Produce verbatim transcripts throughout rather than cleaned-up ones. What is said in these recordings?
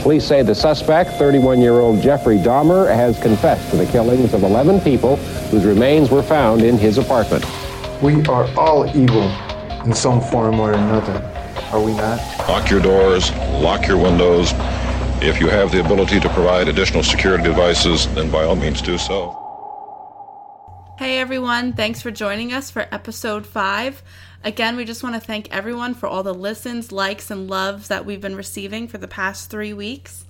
Police say the suspect, thirty-one-year-old Jeffrey Dahmer, has confessed to the killings of eleven people whose remains were found in his apartment. We are all evil in some form or another, are we not? Lock your doors, lock your windows. If you have the ability to provide additional security devices, then by all means do so. Hey everyone, thanks for joining us for episode five. Again, we just want to thank everyone for all the listens, likes, and loves that we've been receiving for the past three weeks.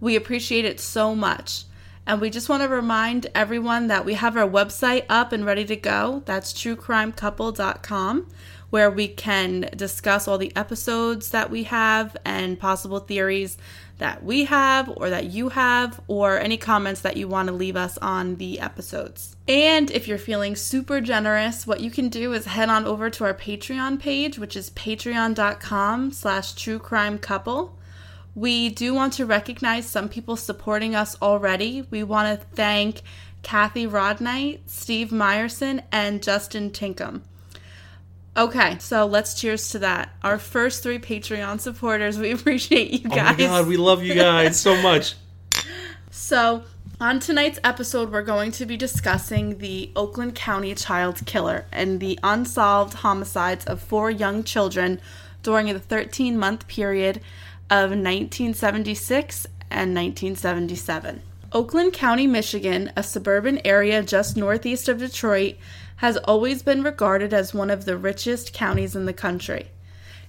We appreciate it so much. And we just want to remind everyone that we have our website up and ready to go. That's true crime couple dot com, where we can discuss all the episodes that we have and possible theories that we have or that you have, or any comments that you want to leave us on the episodes. And if you're feeling super generous, what you can do is head on over to our Patreon page, which is patreon dot com slash true crime couple. We do want to recognize some people supporting us already. We want to thank Kathy Rodnight, Steve Meyerson, and Justin Tinkham. Okay, so let's cheers to that. Our first three Patreon supporters, we appreciate you guys. Oh my God, we love you guys so much. So, on tonight's episode, we're going to be discussing the Oakland County Child Killer and the unsolved homicides of four young children during the thirteen-month period of nineteen seventy-six and nineteen seventy-seven. Oakland County, Michigan, a suburban area just northeast of Detroit, has always been regarded as one of the richest counties in the country.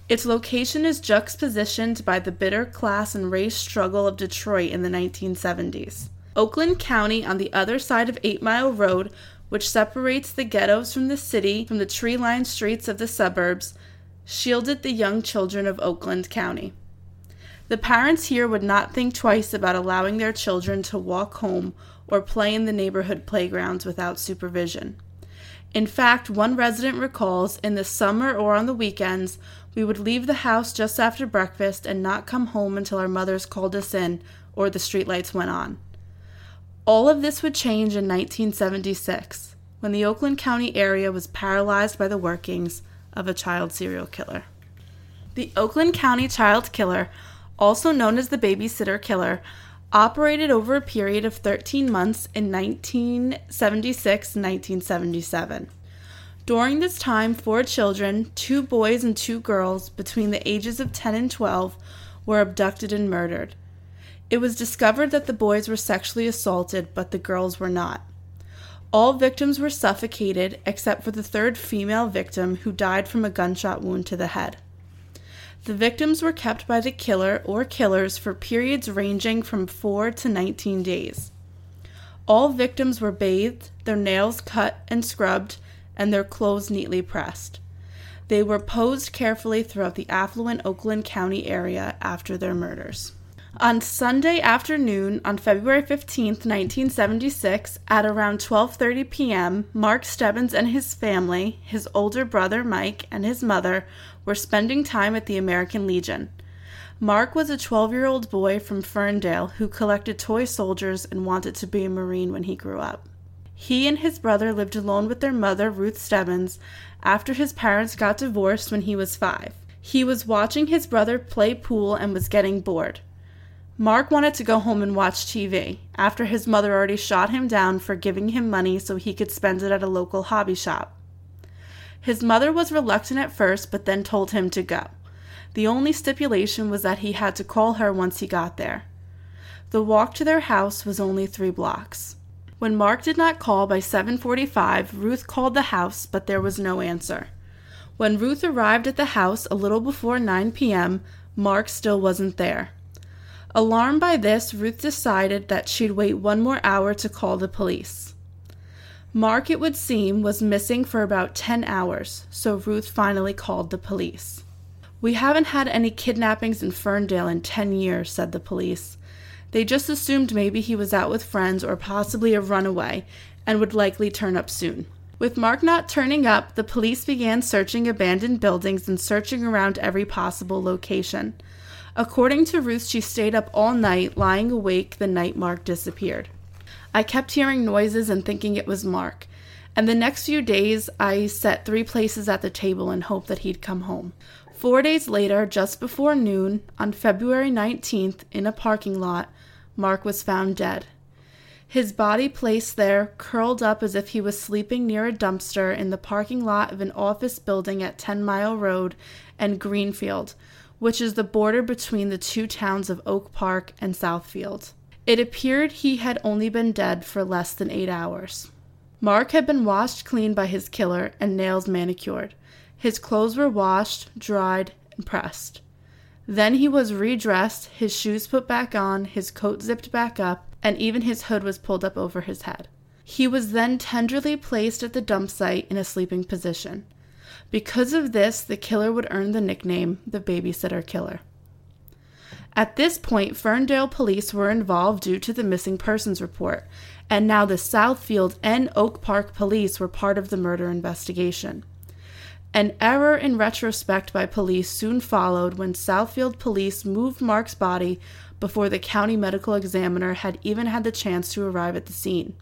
Its location is juxtaposed by the bitter class and race struggle of Detroit in the nineteen seventies. Oakland County, on the other side of Eight Mile Road, which separates the ghettos from the city from the tree-lined streets of the suburbs, shielded the young children of Oakland County. The parents here would not think twice about allowing their children to walk home or play in the neighborhood playgrounds without supervision. In fact, one resident recalls, in the summer or on the weekends, we would leave the house just after breakfast and not come home until our mothers called us in or the streetlights went on. All of this would change in nineteen seventy-six, when the Oakland County area was paralyzed by the workings of a child serial killer. The Oakland County Child Killer, also known as the Babysitter Killer, operated over a period of thirteen months in nineteen seventy-six to nineteen seventy-seven. During this time, four children, two boys and two girls, between the ages of ten and twelve, were abducted and murdered. It was discovered that the boys were sexually assaulted, but the girls were not. All victims were suffocated, except for the third female victim, who died from a gunshot wound to the head. The victims were kept by the killer or killers for periods ranging from four to nineteen days. All victims were bathed, their nails cut and scrubbed, and their clothes neatly pressed. They were posed carefully throughout the affluent Oakland County area after their murders. On Sunday afternoon, on February fifteenth, nineteen seventy-six, at around twelve thirty p.m., Mark Stebbins and his family, his older brother Mike and his mother, were spending time at the American Legion. Mark was a twelve-year-old boy from Ferndale who collected toy soldiers and wanted to be a Marine when he grew up. He and his brother lived alone with their mother, Ruth Stebbins, after his parents got divorced when he was five. He was watching his brother play pool and was getting bored. Mark wanted to go home and watch T V, after his mother already shot him down for giving him money so he could spend it at a local hobby shop. His mother was reluctant at first, but then told him to go. The only stipulation was that he had to call her once he got there. The walk to their house was only three blocks. When Mark did not call by seven forty-five, Ruth called the house, but there was no answer. When Ruth arrived at the house a little before nine p.m., Mark still wasn't there. Alarmed by this, Ruth decided that she'd wait one more hour to call the police. Mark, it would seem, was missing for about ten hours, so Ruth finally called the police. "We haven't had any kidnappings in Ferndale in ten years, said the police. "They just assumed maybe he was out with friends or possibly a runaway and would likely turn up soon." With Mark not turning up, the police began searching abandoned buildings and searching around every possible location. According to Ruth, she stayed up all night, lying awake the night Mark disappeared. "I kept hearing noises and thinking it was Mark, and the next few days I set three places at the table and hoped that he'd come home. Four days later, just before noon, on February nineteenth, in a parking lot, Mark was found dead. His body placed there, curled up as if he was sleeping near a dumpster in the parking lot of an office building at ten Mile Road and Greenfield, which is the border between the two towns of Oak Park and Southfield. It appeared he had only been dead for less than eight hours. Mark had been washed clean by his killer and nails manicured. His clothes were washed, dried, and pressed. Then he was redressed, his shoes put back on, his coat zipped back up, and even his hood was pulled up over his head. He was then tenderly placed at the dump site in a sleeping position. Because of this, the killer would earn the nickname the Babysitter Killer. At this point, Ferndale police were involved due to the missing persons report, and now the Southfield and Oak Park police were part of the murder investigation. An error in retrospect by police soon followed when Southfield police moved Mark's body before the county medical examiner had even had the chance to arrive at the scene.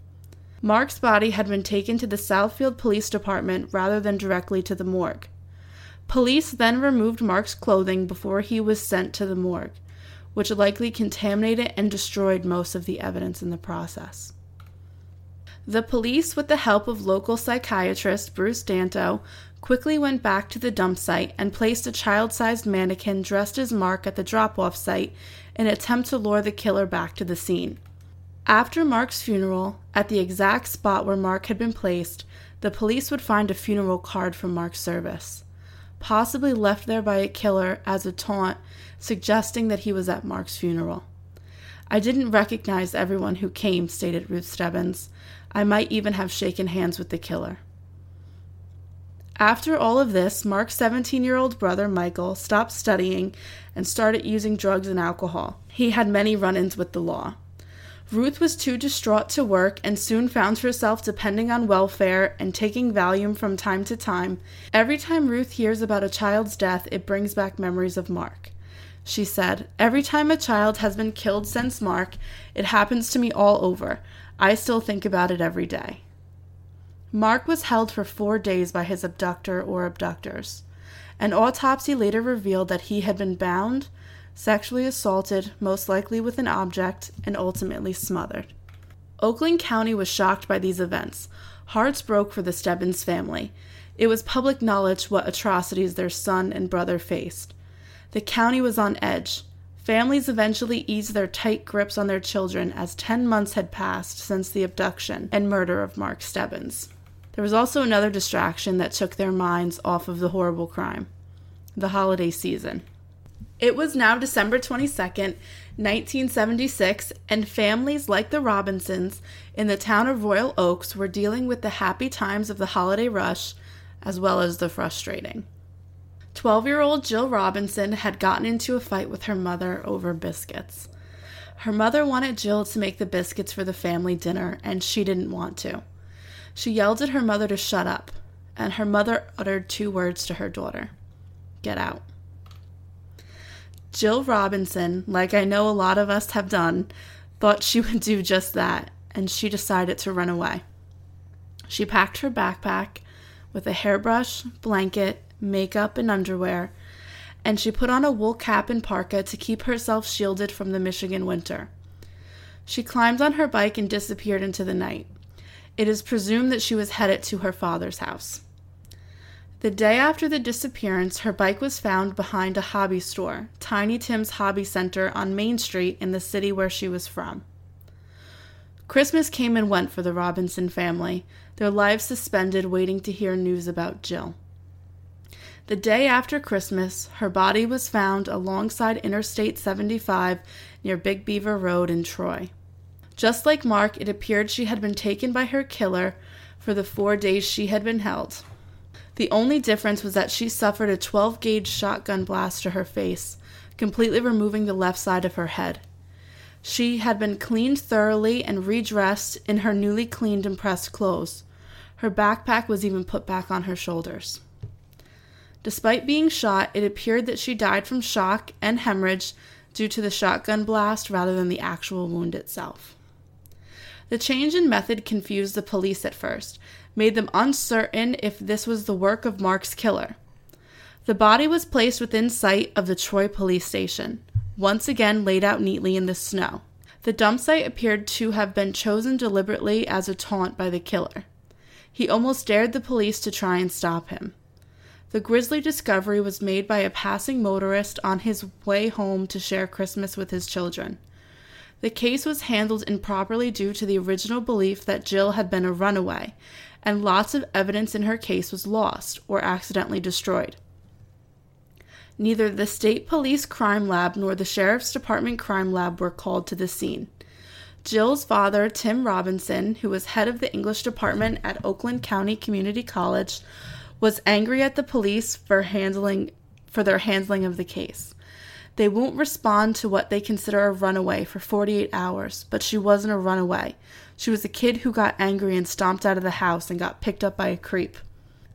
Mark's body had been taken to the Southfield Police Department rather than directly to the morgue. Police then removed Mark's clothing before he was sent to the morgue, which likely contaminated and destroyed most of the evidence in the process. The police, with the help of local psychiatrist Bruce Danto, quickly went back to the dump site and placed a child-sized mannequin dressed as Mark at the drop-off site in an attempt to lure the killer back to the scene. After Mark's funeral, at the exact spot where Mark had been placed, the police would find a funeral card from Mark's service, possibly left there by a killer as a taunt, suggesting that he was at Mark's funeral. "I didn't recognize everyone who came," stated Ruth Stebbins. "I might even have shaken hands with the killer." After all of this, Mark's seventeen-year-old brother, Michael, stopped studying and started using drugs and alcohol. He had many run-ins with the law. Ruth was too distraught to work and soon found herself depending on welfare and taking Valium from time to time. Every time Ruth hears about a child's death, it brings back memories of Mark. She said, "Every time a child has been killed since Mark, it happens to me all over. I still think about it every day." Mark was held for four days by his abductor or abductors. An autopsy later revealed that he had been bound, sexually assaulted, most likely with an object, and ultimately smothered. Oakland County was shocked by these events. Hearts broke for the Stebbins family. It was public knowledge what atrocities their son and brother faced. The county was on edge. Families eventually eased their tight grips on their children as ten months had passed since the abduction and murder of Mark Stebbins. There was also another distraction that took their minds off of the horrible crime: the holiday season. It was now December twenty-second, nineteen seventy-six, and families like the Robinsons in the town of Royal Oaks were dealing with the happy times of the holiday rush as well as the frustrating. twelve-year-old Jill Robinson had gotten into a fight with her mother over biscuits. Her mother wanted Jill to make the biscuits for the family dinner, and she didn't want to. She yelled at her mother to shut up, and her mother uttered two words to her daughter: "Get out." Jill Robinson, like I know a lot of us have done, thought she would do just that, and she decided to run away. She packed her backpack with a hairbrush, blanket, makeup, and underwear, and she put on a wool cap and parka to keep herself shielded from the Michigan winter. She climbed on her bike and disappeared into the night. It is presumed that she was headed to her father's house. The day after the disappearance, her bike was found behind a hobby store, Tiny Tim's Hobby Center on Main Street in the city where she was from. Christmas came and went for the Robinson family, their lives suspended, waiting to hear news about Jill. The day after Christmas, her body was found alongside Interstate seventy-five near Big Beaver Road in Troy. Just like Mark, it appeared she had been taken by her killer for the four days she had been held. The only difference was that she suffered a twelve-gauge shotgun blast to her face, completely removing the left side of her head. She had been cleaned thoroughly and redressed in her newly cleaned and pressed clothes. Her backpack was even put back on her shoulders. Despite being shot, it appeared that she died from shock and hemorrhage due to the shotgun blast rather than the actual wound itself. The change in method confused the police at first, made them uncertain if this was the work of Mark's killer. The body was placed within sight of the Troy Police Station, once again laid out neatly in the snow. The dump site appeared to have been chosen deliberately as a taunt by the killer. He almost dared the police to try and stop him. The grisly discovery was made by a passing motorist on his way home to share Christmas with his children. The case was handled improperly due to the original belief that Jill had been a runaway, and lots of evidence in her case was lost or accidentally destroyed. Neither the state police crime lab nor the sheriff's department crime lab were called to the scene. Jill's father, Tim Robinson, who was head of the English department at Oakland County Community College, was angry at the police for handling for their handling of the case. They won't respond to what they consider a runaway for forty-eight hours, but she wasn't a runaway. She was a kid who got angry and stomped out of the house and got picked up by a creep.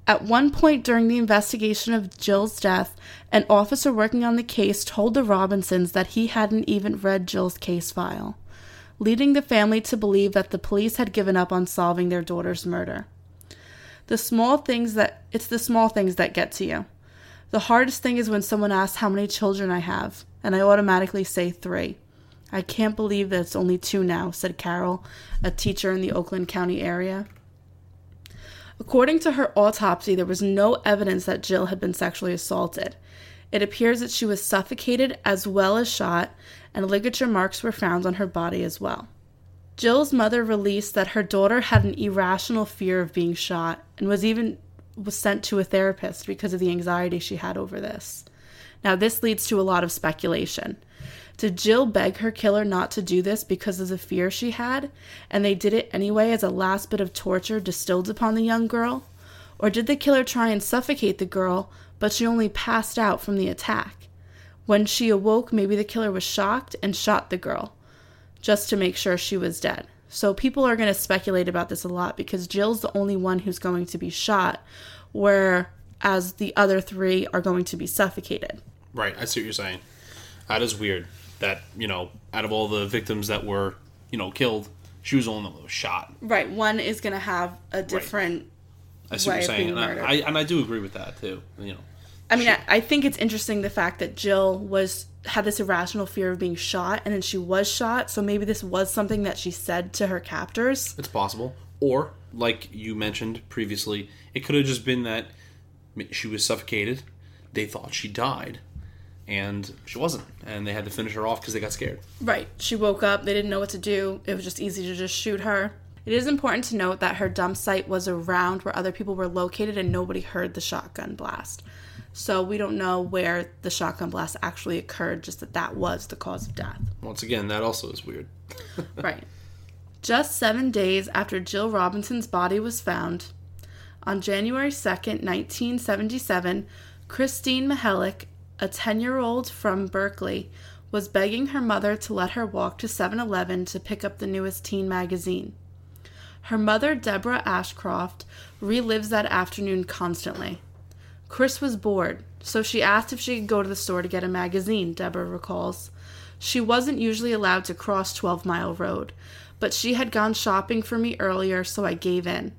At one point during the investigation of Jill's death, an officer working on the case told the Robinsons that he hadn't even read Jill's case file, leading the family to believe that the police had given up on solving their daughter's murder. The small things that it's the small things that get to you. The hardest thing is when someone asks how many children I have, and I automatically say three. I can't believe that it's only two now, said Carol, a teacher in the Oakland County area. According to her autopsy, there was no evidence that Jill had been sexually assaulted. It appears that she was suffocated as well as shot, and ligature marks were found on her body as well. Jill's mother released that her daughter had an irrational fear of being shot and was even was sent to a therapist because of the anxiety she had over this. Now, this leads to a lot of speculation. Did Jill beg her killer not to do this because of the fear she had, and they did it anyway as a last bit of torture distilled upon the young girl? Or did the killer try and suffocate the girl, but she only passed out from the attack? When she awoke, maybe the killer was shocked and shot the girl, just to make sure she was dead. So people are going to speculate about this a lot because Jill's the only one who's going to be shot, whereas the other three are going to be suffocated. Right, I see what you're saying. That is weird that, you know, out of all the victims that were, you know, killed, she was the only one that was shot. Right, one is going to have a different right. I see what you're saying, and I, I and I do agree with that too, you know. I mean, I, I think it's interesting the fact that Jill was had this irrational fear of being shot, and then she was shot, so maybe this was something that she said to her captors. It's possible. Or, like you mentioned previously, it could have just been that she was suffocated, they thought she died, and she wasn't, and they had to finish her off because they got scared. Right. She woke up, they didn't know what to do, it was just easy to just shoot her. It is important to note that her dump site was around where other people were located and nobody heard the shotgun blast. So we don't know where the shotgun blast actually occurred, just that that was the cause of death. Once again, that also is weird. Right. Just seven days after Jill Robinson's body was found, on January second, nineteen seventy-seven, Christine Mihalik, a ten-year-old from Berkeley, was begging her mother to let her walk to seven eleven to pick up the newest teen magazine. Her mother, Deborah Ashcroft, relives that afternoon constantly. Chris was bored, so she asked if she could go to the store to get a magazine, Deborah recalls. She wasn't usually allowed to cross twelve Mile Road, but she had gone shopping for me earlier, so I gave in.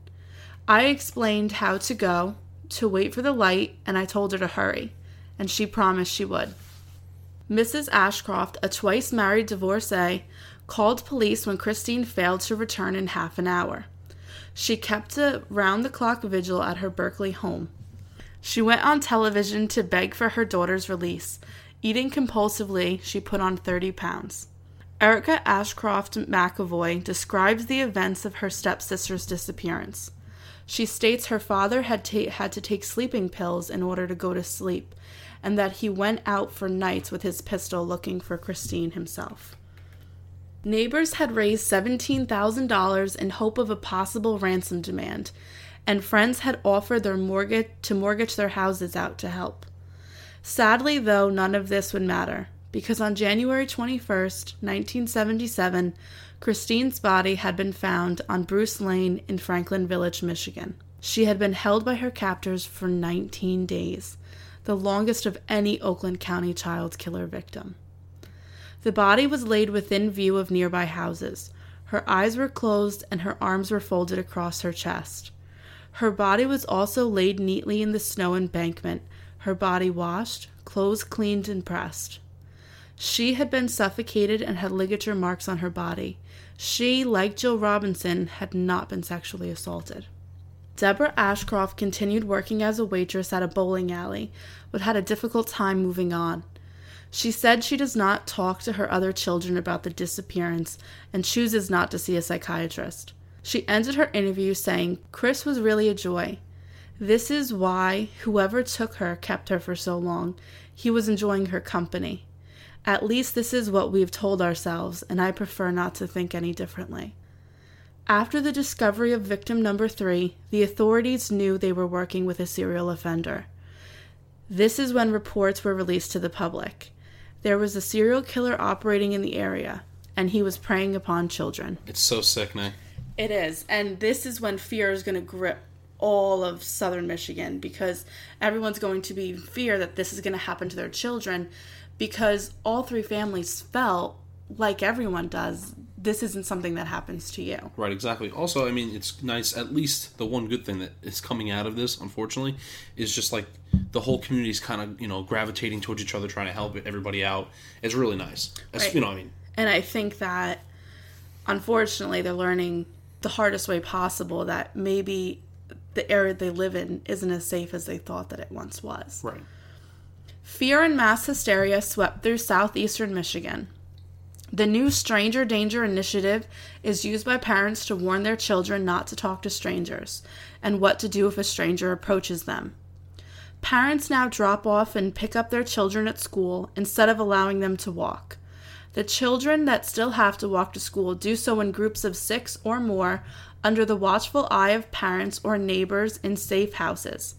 I explained how to go, to wait for the light, and I told her to hurry, and she promised she would. Missus Ashcroft, a twice-married divorcee, called police when Christine failed to return in half an hour. She kept a round-the-clock vigil at her Berkeley home. She went on television to beg for her daughter's release. Eating compulsively, she put on thirty pounds. Erica Ashcroft McAvoy describes the events of her stepsister's disappearance. She states her father had, ta- had to take sleeping pills in order to go to sleep, and that he went out for nights with his pistol looking for Christine himself. Neighbors had raised seventeen thousand dollars in hope of a possible ransom demand, and friends had offered their mortgage to mortgage their houses out to help. Sadly, though, none of this would matter, because on January twenty-first, nineteen seventy-seven, Christine's body had been found on Bruce Lane in Franklin Village, Michigan. She had been held by her captors for nineteen days, the longest of any Oakland County child killer victim. The body was laid within view of nearby houses. Her eyes were closed and her arms were folded across her chest. Her body was also laid neatly in the snow embankment, her body washed, clothes cleaned and pressed. She had been suffocated and had ligature marks on her body. She, like Jill Robinson, had not been sexually assaulted. Deborah Ashcroft continued working as a waitress at a bowling alley, but had a difficult time moving on. She said she does not talk to her other children about the disappearance and chooses not to see a psychiatrist. She ended her interview saying, "Chris was really a joy. This is why whoever took her kept her for so long. He was enjoying her company. At least this is what we've told ourselves, and I prefer not to think any differently." After the discovery of victim number three, the authorities knew they were working with a serial offender. This is when reports were released to the public. There was a serial killer operating in the area, and he was preying upon children. It's so sickening. It is, and this is when fear is going to grip all of southern Michigan, because everyone's going to be in fear that this is going to happen to their children, because all three families felt, like everyone does, this isn't something that happens to you. Right, exactly. Also, I mean, it's nice, at least the one good thing that is coming out of this, unfortunately, is just like the whole community's kind of, you know, gravitating towards each other, trying to help everybody out. It's really nice. That's, right. You know what I mean? And I think that, unfortunately, they're learning the hardest way possible that maybe the area they live in isn't as safe as they thought that it once was. Right. Fear and mass hysteria swept through southeastern Michigan. The new Stranger Danger initiative is used by parents to warn their children not to talk to strangers and what to do if a stranger approaches them. Parents now drop off and pick up their children at school instead of allowing them to walk. The children that still have to walk to school do so in groups of six or more under the watchful eye of parents or neighbors in safe houses.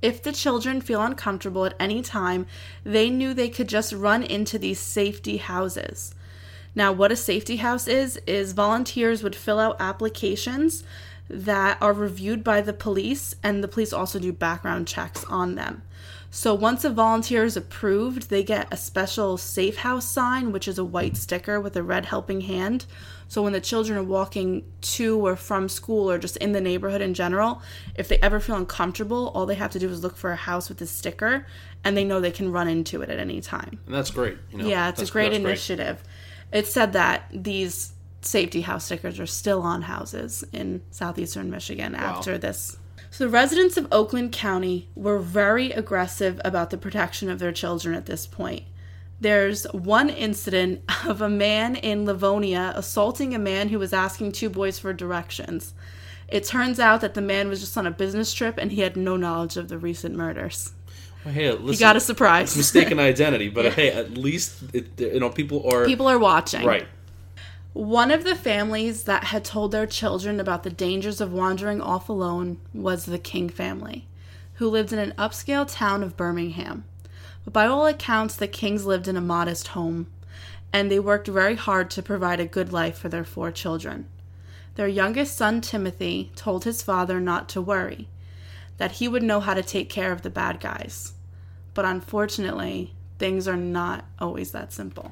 If the children feel uncomfortable at any time, they knew they could just run into these safety houses. Now, what a safety house is, is volunteers would fill out applications that are reviewed by the police, and the police also do background checks on them. So once a volunteer is approved, they get a special safe house sign, which is a white sticker with a red helping hand. So when the children are walking to or from school or just in the neighborhood in general, if they ever feel uncomfortable, all they have to do is look for a house with a sticker, and they know they can run into it at any time. And that's great. You know, yeah, it's a great initiative. Great. It said that these safety house stickers are still on houses in southeastern Michigan wow. after this. So the residents of Oakland County were very aggressive about the protection of their children at this point. There's one incident of a man in Livonia assaulting a man who was asking two boys for directions. It turns out that the man was just on a business trip and he had no knowledge of the recent murders. Hey, listen, you got a surprise. It's mistaken identity, but yeah. Hey, at least it, you know people are people are watching. Right. One of the families that had told their children about the dangers of wandering off alone was the King family, who lived in an upscale town of Birmingham. But by all accounts, the Kings lived in a modest home, and they worked very hard to provide a good life for their four children. Their youngest son, Timothy, told his father not to worry, that he would know how to take care of the bad guys. But unfortunately, things are not always that simple.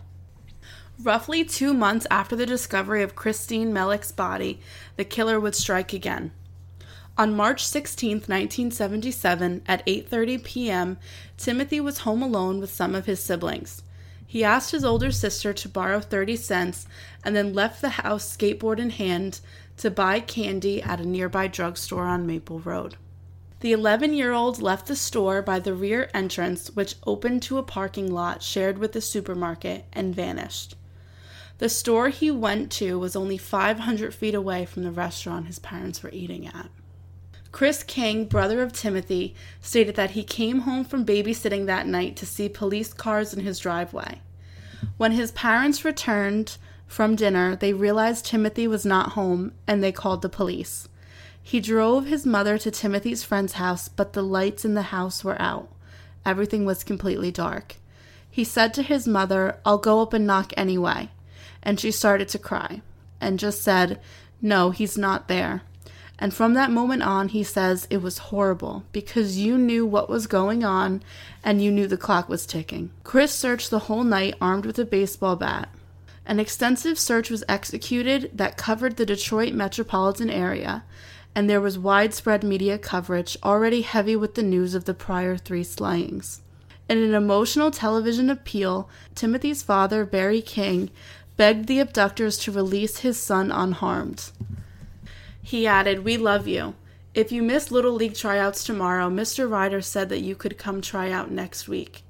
Roughly two months after the discovery of Christine Mihalik's body, the killer would strike again. On March sixteenth, nineteen seventy-seven, at eight thirty p.m., Timothy was home alone with some of his siblings. He asked his older sister to borrow thirty cents and then left the house, skateboard in hand, to buy candy at a nearby drugstore on Maple Road. The eleven-year-old left the store by the rear entrance, which opened to a parking lot shared with the supermarket, and vanished. The store he went to was only five hundred feet away from the restaurant his parents were eating at. Chris King, brother of Timothy, stated that he came home from babysitting that night to see police cars in his driveway. When his parents returned from dinner, they realized Timothy was not home, and they called the police. He drove his mother to Timothy's friend's house, but the lights in the house were out. Everything was completely dark. He said to his mother, "I'll go up and knock anyway." And she started to cry and just said, "No, he's not there." And from that moment on, he says, it was horrible because you knew what was going on and you knew the clock was ticking. Chris searched the whole night armed with a baseball bat. An extensive search was executed that covered the Detroit metropolitan area, and there was widespread media coverage already heavy with the news of the prior three slayings. In an emotional television appeal, Timothy's father, Barry King, begged the abductors to release his son unharmed. He added, "We love you. If you miss Little League tryouts tomorrow, Mister Ryder said that you could come try out next week."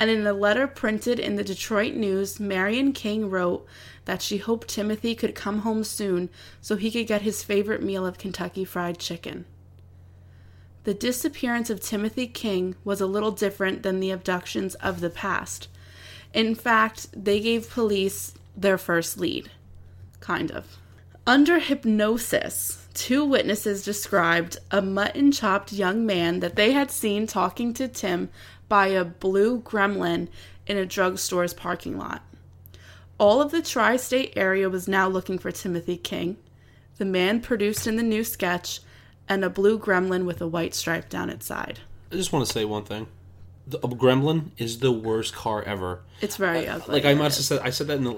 And in a letter printed in the Detroit News, Marion King wrote that she hoped Timothy could come home soon so he could get his favorite meal of Kentucky Fried Chicken. The disappearance of Timothy King was a little different than the abductions of the past. In fact, they gave police their first lead. Kind of. Under hypnosis, two witnesses described a mutton-chopped young man that they had seen talking to Tim by a blue gremlin in a drugstore's parking lot. All of the tri-state area was now looking for Timothy King, the man produced in the new sketch, and a blue gremlin with a white stripe down its side. I just want to say one thing. The, a gremlin is the worst car ever. It's very uh, ugly. Like I must have said, I said that in a,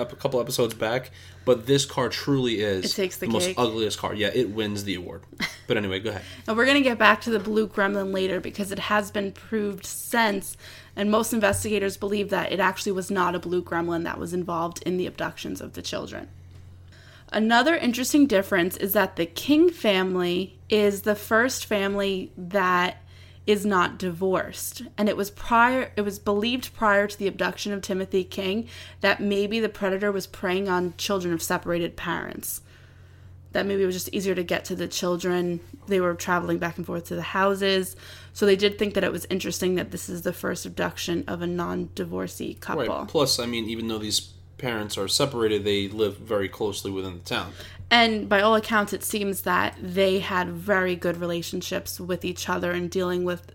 a couple episodes back, but this car truly is it takes the, the most ugliest car. Yeah, it wins the award. But anyway, go ahead. And we're going to get back to the blue gremlin later because it has been proved since, and most investigators believe that it actually was not a blue gremlin that was involved in the abductions of the children. Another interesting difference is that the King family is the first family that is not divorced, and it was prior it was believed prior to the abduction of Timothy King that maybe the predator was preying on children of separated parents, that maybe it was just easier to get to the children. They were traveling back and forth to the houses, so they did think that it was interesting that this is the first abduction of a non-divorcee couple. Right. Plus, I mean, even though these parents are separated, they live very closely within the town. And by all accounts, it seems that they had very good relationships with each other in dealing with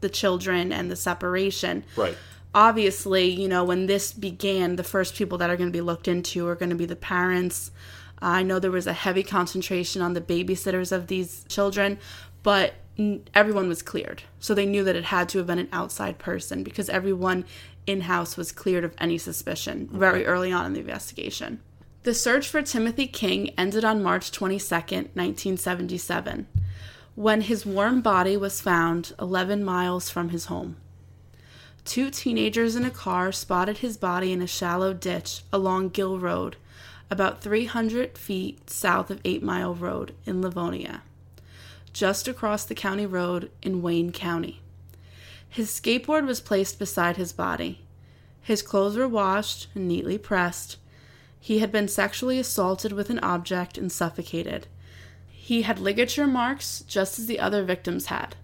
the children and the separation. Right. Obviously, you know, when this began, the first people that are going to be looked into are going to be the parents. Uh, I know there was a heavy concentration on the babysitters of these children, but n- everyone was cleared. So they knew that it had to have been an outside person because everyone in-house was cleared of any suspicion very early on in the investigation. The search for Timothy King ended on March twenty-second, nineteen seventy-seven, when his warm body was found eleven miles from his home. Two teenagers in a car spotted his body in a shallow ditch along Gill Road, about three hundred feet south of Eight Mile Road in Livonia, just across the county road in Wayne County. His skateboard was placed beside his body. His clothes were washed and neatly pressed. He had been sexually assaulted with an object and suffocated. He had ligature marks just as the other victims had.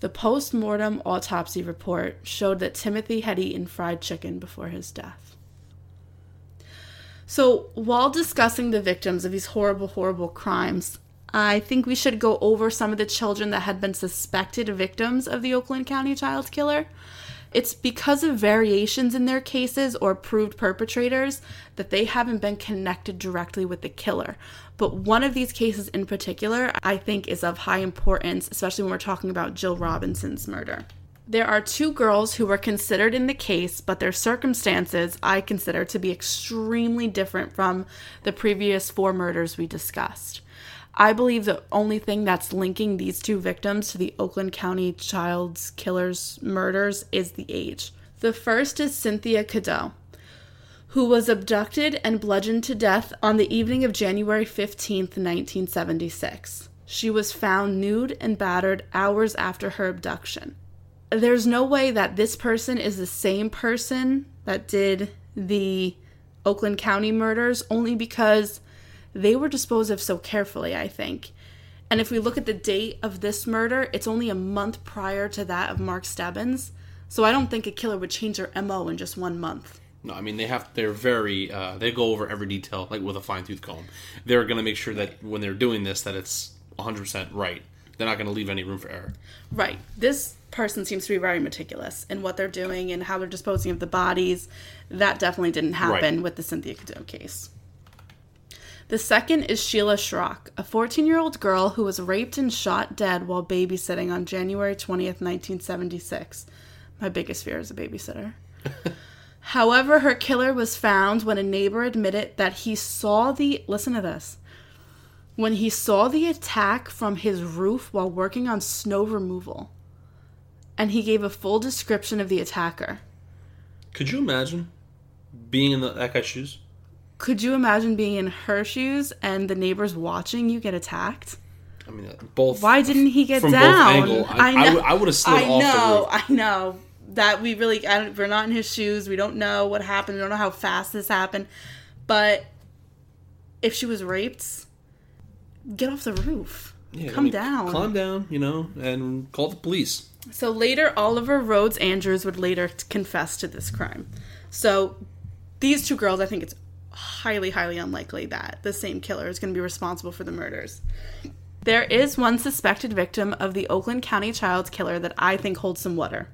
The post-mortem autopsy report showed that Timothy had eaten fried chicken before his death. So while discussing the victims of these horrible, horrible crimes, I think we should go over some of the children that had been suspected victims of the Oakland County Child Killer. It's because of variations in their cases or proved perpetrators that they haven't been connected directly with the killer. But one of these cases in particular, I think, is of high importance, especially when we're talking about Jill Robinson's murder. There are two girls who were considered in the case, but their circumstances I consider to be extremely different from the previous four murders we discussed. I believe the only thing that's linking these two victims to the Oakland County Child Killer's murders is the age. The first is Cynthia Cadell, who was abducted and bludgeoned to death on the evening of January fifteenth, nineteen seventy-six. She was found nude and battered hours after her abduction. There's no way that this person is the same person that did the Oakland County murders, only because they were disposed of so carefully, I think. And if we look at the date of this murder, it's only a month prior to that of Mark Stebbins. So I don't think a killer would change their M O in just one month. No, I mean, they have, they're very, uh, they go over every detail, like with a fine-tooth comb. They're going to make sure that when they're doing this, that it's one hundred percent right. They're not going to leave any room for error. Right. This person seems to be very meticulous in what they're doing and how they're disposing of the bodies. That definitely didn't happen right with the Cynthia Cadell case. The second is Sheila Schrock, a fourteen-year-old girl who was raped and shot dead while babysitting on January twentieth, nineteen seventy-six. My biggest fear is a babysitter. However, her killer was found when a neighbor admitted that he saw the... Listen to this. when he saw the attack from his roof while working on snow removal. And he gave a full description of the attacker. Could you imagine being in the, that guy's shoes? Could you imagine being in her shoes and the neighbors watching you get attacked? I mean, both. Why didn't he get from down? Both I, I, know, I, would, I would have slid I off know, the roof. I know. That we really, I don't, we're not in his shoes. We don't know what happened. We don't know how fast this happened. But if she was raped, get off the roof. Yeah, Come I mean, down. Climb down, you know, and call the police. So later, Oliver Rhodes Andrews would later confess to this crime. So these two girls, I think it's highly, highly unlikely that the same killer is going to be responsible for the murders. There is one suspected victim of the Oakland County Child Killer that I think holds some water.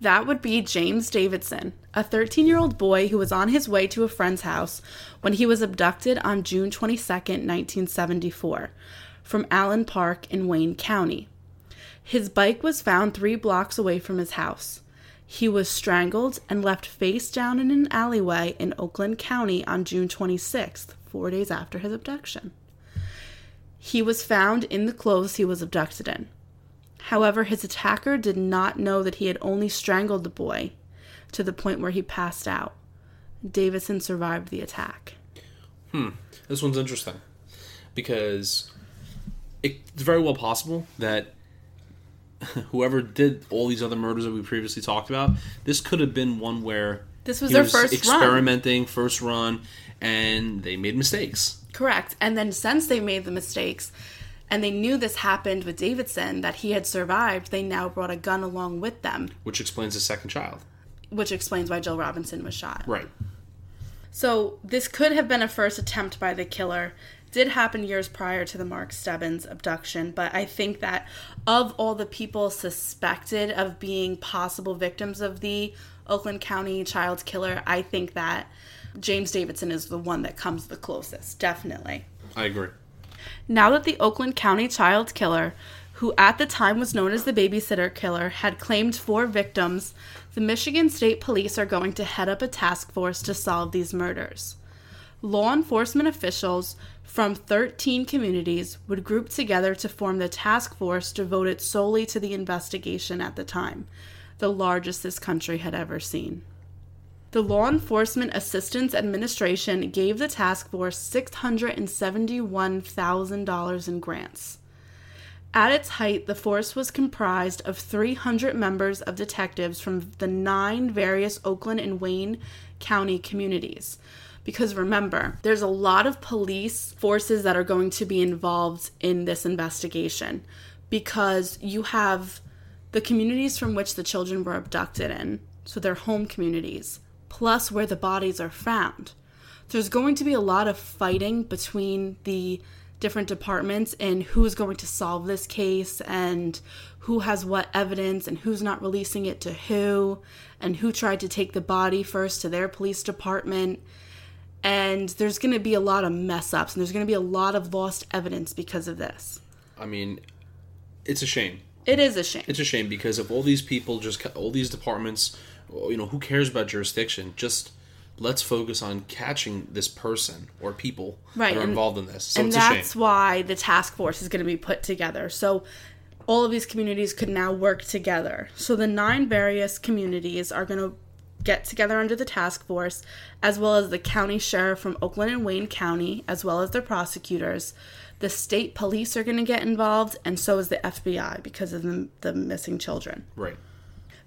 That would be James Davidson, a thirteen-year-old boy who was on his way to a friend's house when he was abducted on June twenty-second, nineteen seventy-four, from Allen Park in Wayne County. His bike was found three blocks away from his house. He was strangled and left face down in an alleyway in Oakland County on June twenty-sixth, four days after his abduction. He was found in the clothes he was abducted in. However, his attacker did not know that he had only strangled the boy to the point where he passed out. Davidson survived the attack. Hmm. This one's interesting because it's very well possible that whoever did all these other murders that we previously talked about, this could have been one where this was their first experimenting, run. first run, and they made mistakes. Correct. And then since they made the mistakes, and they knew this happened with Davidson, that he had survived, they now brought a gun along with them. Which explains his second child. Which explains why Jill Robinson was shot. Right. So this could have been a first attempt by the killer. Did happen years prior to the Mark Stebbins abduction, but I think that of all the people suspected of being possible victims of the Oakland County Child Killer, I think that James Davidson is the one that comes the closest, definitely. I agree. Now that the Oakland County Child Killer, who at the time was known as the Babysitter Killer, had claimed four victims, the Michigan State Police are going to head up a task force to solve these murders. Law enforcement officials from thirteen communities would group together to form the task force devoted solely to the investigation at the time, the largest this country had ever seen. The Law Enforcement Assistance Administration gave the task force six hundred seventy-one thousand dollars in grants. At its height, the force was comprised of three hundred members of detectives from the nine various Oakland and Wayne County communities. Because remember, there's a lot of police forces that are going to be involved in this investigation because you have the communities from which the children were abducted in, so their home communities, plus where the bodies are found. There's going to be a lot of fighting between the different departments in who's going to solve this case and who has what evidence and who's not releasing it to who and who tried to take the body first to their police department. And there's going to be a lot of mess-ups, and there's going to be a lot of lost evidence because of this. I mean, it's a shame. It is a shame. It's a shame because of all these people, just all these departments, you know, who cares about jurisdiction? Just let's focus on catching this person or people right. that are and, involved in this. So and it's a shame. And that's why the task force is going to be put together. So all of these communities could now work together. So the nine various communities are going to get together under the task force, as well as the county sheriff from Oakland and Wayne County, as well as their prosecutors. The state police are going to get involved, and so is the F B I because of the, the missing children. Right.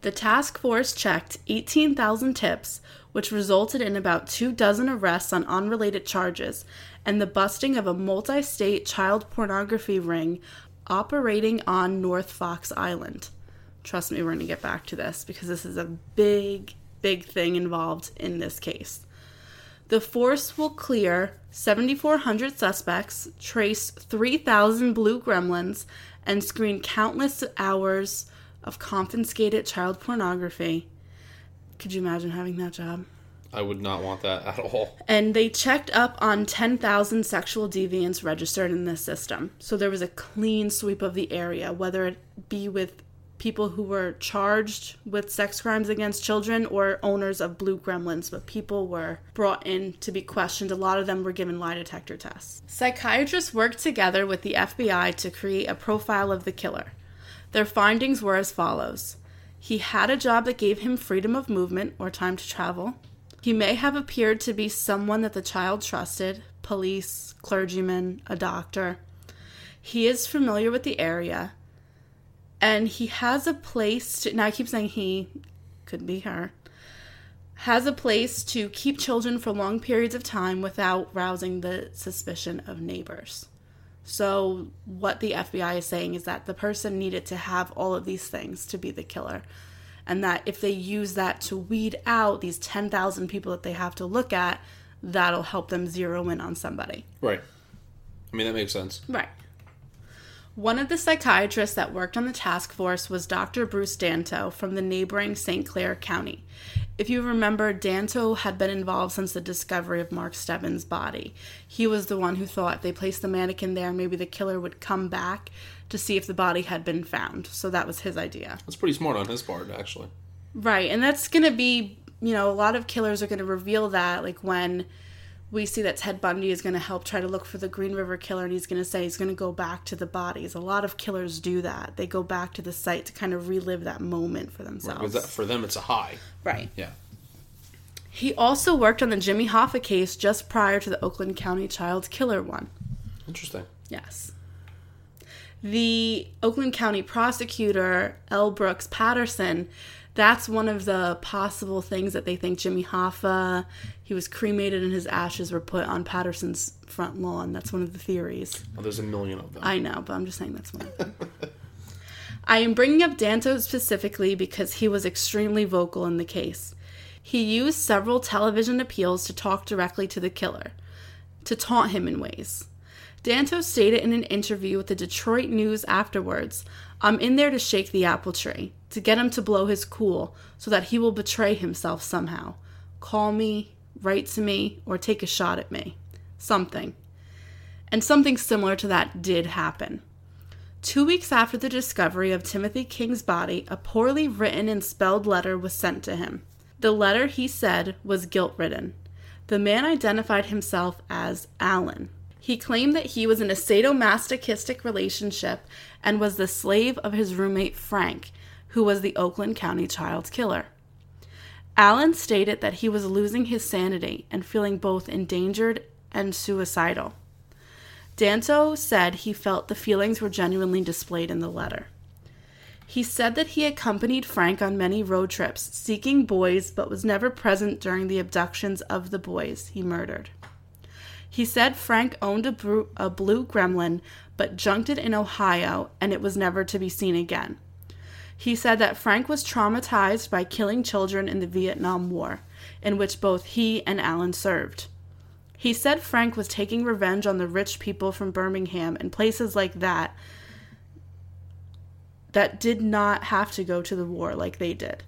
The task force checked eighteen thousand tips, which resulted in about two dozen arrests on unrelated charges, and the busting of a multi-state child pornography ring operating on North Fox Island. Trust me, we're going to get back to this because this is a big big thing involved in this case. The force will clear seven thousand four hundred suspects, trace three thousand blue gremlins, and screen countless hours of confiscated child pornography. Could you imagine having that job? I would not want that at all. And they checked up on ten thousand sexual deviants registered in this system. So there was a clean sweep of the area, whether it be with people who were charged with sex crimes against children or owners of blue gremlins, but people were brought in to be questioned. A lot of them were given lie detector tests. Psychiatrists worked together with the F B I to create a profile of the killer. Their findings were as follows. He had a job that gave him freedom of movement or time to travel. He may have appeared to be someone that the child trusted, police, clergyman, a doctor. He is familiar with the area. And he has a place to, now I keep saying he, could be her, has a place to keep children for long periods of time without rousing the suspicion of neighbors. So what the F B I is saying is that the person needed to have all of these things to be the killer. And that if they use that to weed out these ten thousand people that they have to look at, that'll help them zero in on somebody. Right. I mean, that makes sense. Right. One of the psychiatrists that worked on the task force was Doctor Bruce Danto from the neighboring Saint Clair County. If you remember, Danto had been involved since the discovery of Mark Stebbins' body. He was the one who thought if they placed the mannequin there, maybe the killer would come back to see if the body had been found. So that was his idea. That's pretty smart on his part, actually. Right, and that's going to be, you know, a lot of killers are going to reveal that, like when we see that Ted Bundy is going to help try to look for the Green River Killer, and he's going to say he's going to go back to the bodies. A lot of killers do that. They go back to the site to kind of relive that moment for themselves. Right, 'cause that, for them, it's a high. Right. Yeah. He also worked on the Jimmy Hoffa case just prior to the Oakland County Child Killer one. Interesting. Yes. The Oakland County prosecutor, L. Brooks Patterson, that's one of the possible things that they think Jimmy Hoffa, he was cremated and his ashes were put on Patterson's front lawn. That's one of the theories. Well, there's a million of them. I know, but I'm just saying that's one of them. I am bringing up Danto specifically because he was extremely vocal in the case. He used several television appeals to talk directly to the killer, to taunt him in ways. Danto stated in an interview with the Detroit News afterwards, "I'm in there to shake the apple tree, to get him to blow his cool so that he will betray himself somehow. Call me, write to me, or take a shot at me. Something." And something similar to that did happen. Two weeks after the discovery of Timothy King's body, a poorly written and spelled letter was sent to him. The letter, he said, was guilt-ridden. The man identified himself as Alan. He claimed that he was in a sadomasochistic relationship and was the slave of his roommate Frank, who was the Oakland County child killer. Allen stated that he was losing his sanity and feeling both endangered and suicidal. Danto said he felt the feelings were genuinely displayed in the letter. He said that he accompanied Frank on many road trips, seeking boys, but was never present during the abductions of the boys he murdered. He said Frank owned a blue, a blue gremlin, but junked it in Ohio, and it was never to be seen again. He said that Frank was traumatized by killing children in the Vietnam War, in which both he and Alan served. He said Frank was taking revenge on the rich people from Birmingham and places like that that did not have to go to the war like they did.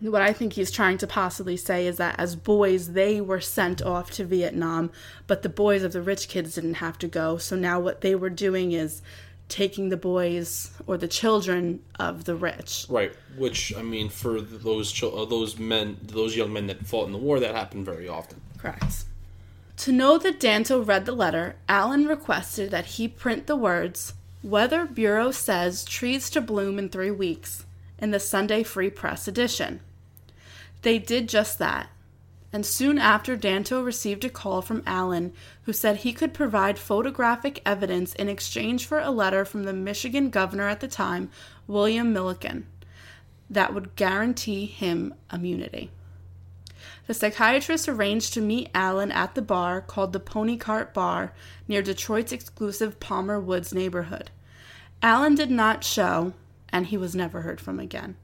What I think he's trying to possibly say is that as boys, they were sent off to Vietnam, but the boys of the rich kids didn't have to go. So now what they were doing is taking the boys or the children of the rich. Right, which, I mean, for those ch- those men, those young men that fought in the war, that happened very often. Correct. To know that Danto read the letter, Allen requested that he print the words, "Weather Bureau says trees to bloom in three weeks," in the Sunday Free Press edition. They did just that, and soon after, Danto received a call from Allen, who said he could provide photographic evidence in exchange for a letter from the Michigan governor at the time, William Milliken, that would guarantee him immunity. The psychiatrist arranged to meet Allen at the bar called the Pony Cart Bar near Detroit's exclusive Palmer Woods neighborhood. Allen did not show, and he was never heard from again.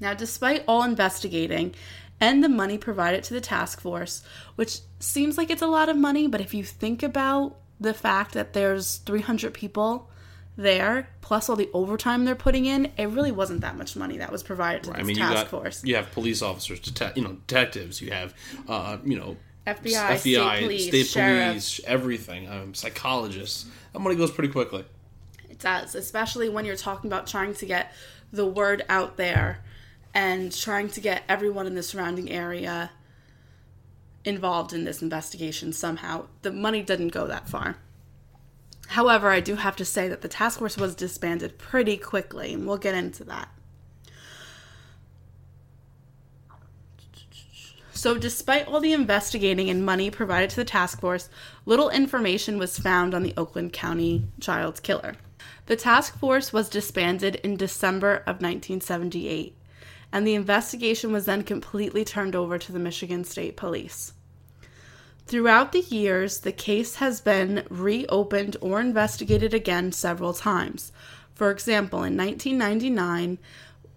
Now, despite all investigating and the money provided to the task force, which seems like it's a lot of money, but if you think about the fact that there's three hundred people there, plus all the overtime they're putting in, it really wasn't that much money that was provided to right. this I mean, task you got, force. You have police officers, detec- you know, detectives, you have, uh, you know, F B I, F B I state police, state police everything, um, psychologists. That money goes pretty quickly. does, especially when you're talking about trying to get the word out there and trying to get everyone in the surrounding area involved in this investigation somehow. The money didn't go that far. However, I do have to say that the task force was disbanded pretty quickly, and we'll get into that. So despite all the investigating and money provided to the task force, little information was found on the Oakland County child killer. The task force was disbanded in December of nineteen seventy-eight, and the investigation was then completely turned over to the Michigan State Police. Throughout the years, the case has been reopened or investigated again several times. For example, in nineteen ninety-nine,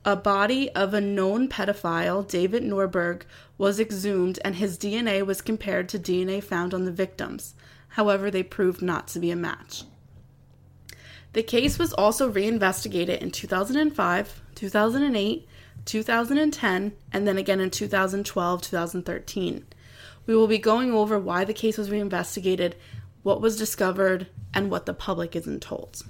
a body of a known pedophile, David Norberg, was exhumed and his D N A was compared to D N A found on the victims. However, they proved not to be a match. The case was also reinvestigated in two thousand five, two thousand eight, two thousand ten, and then again in two thousand twelve, two thousand thirteen. We will be going over why the case was reinvestigated, what was discovered, and what the public isn't told.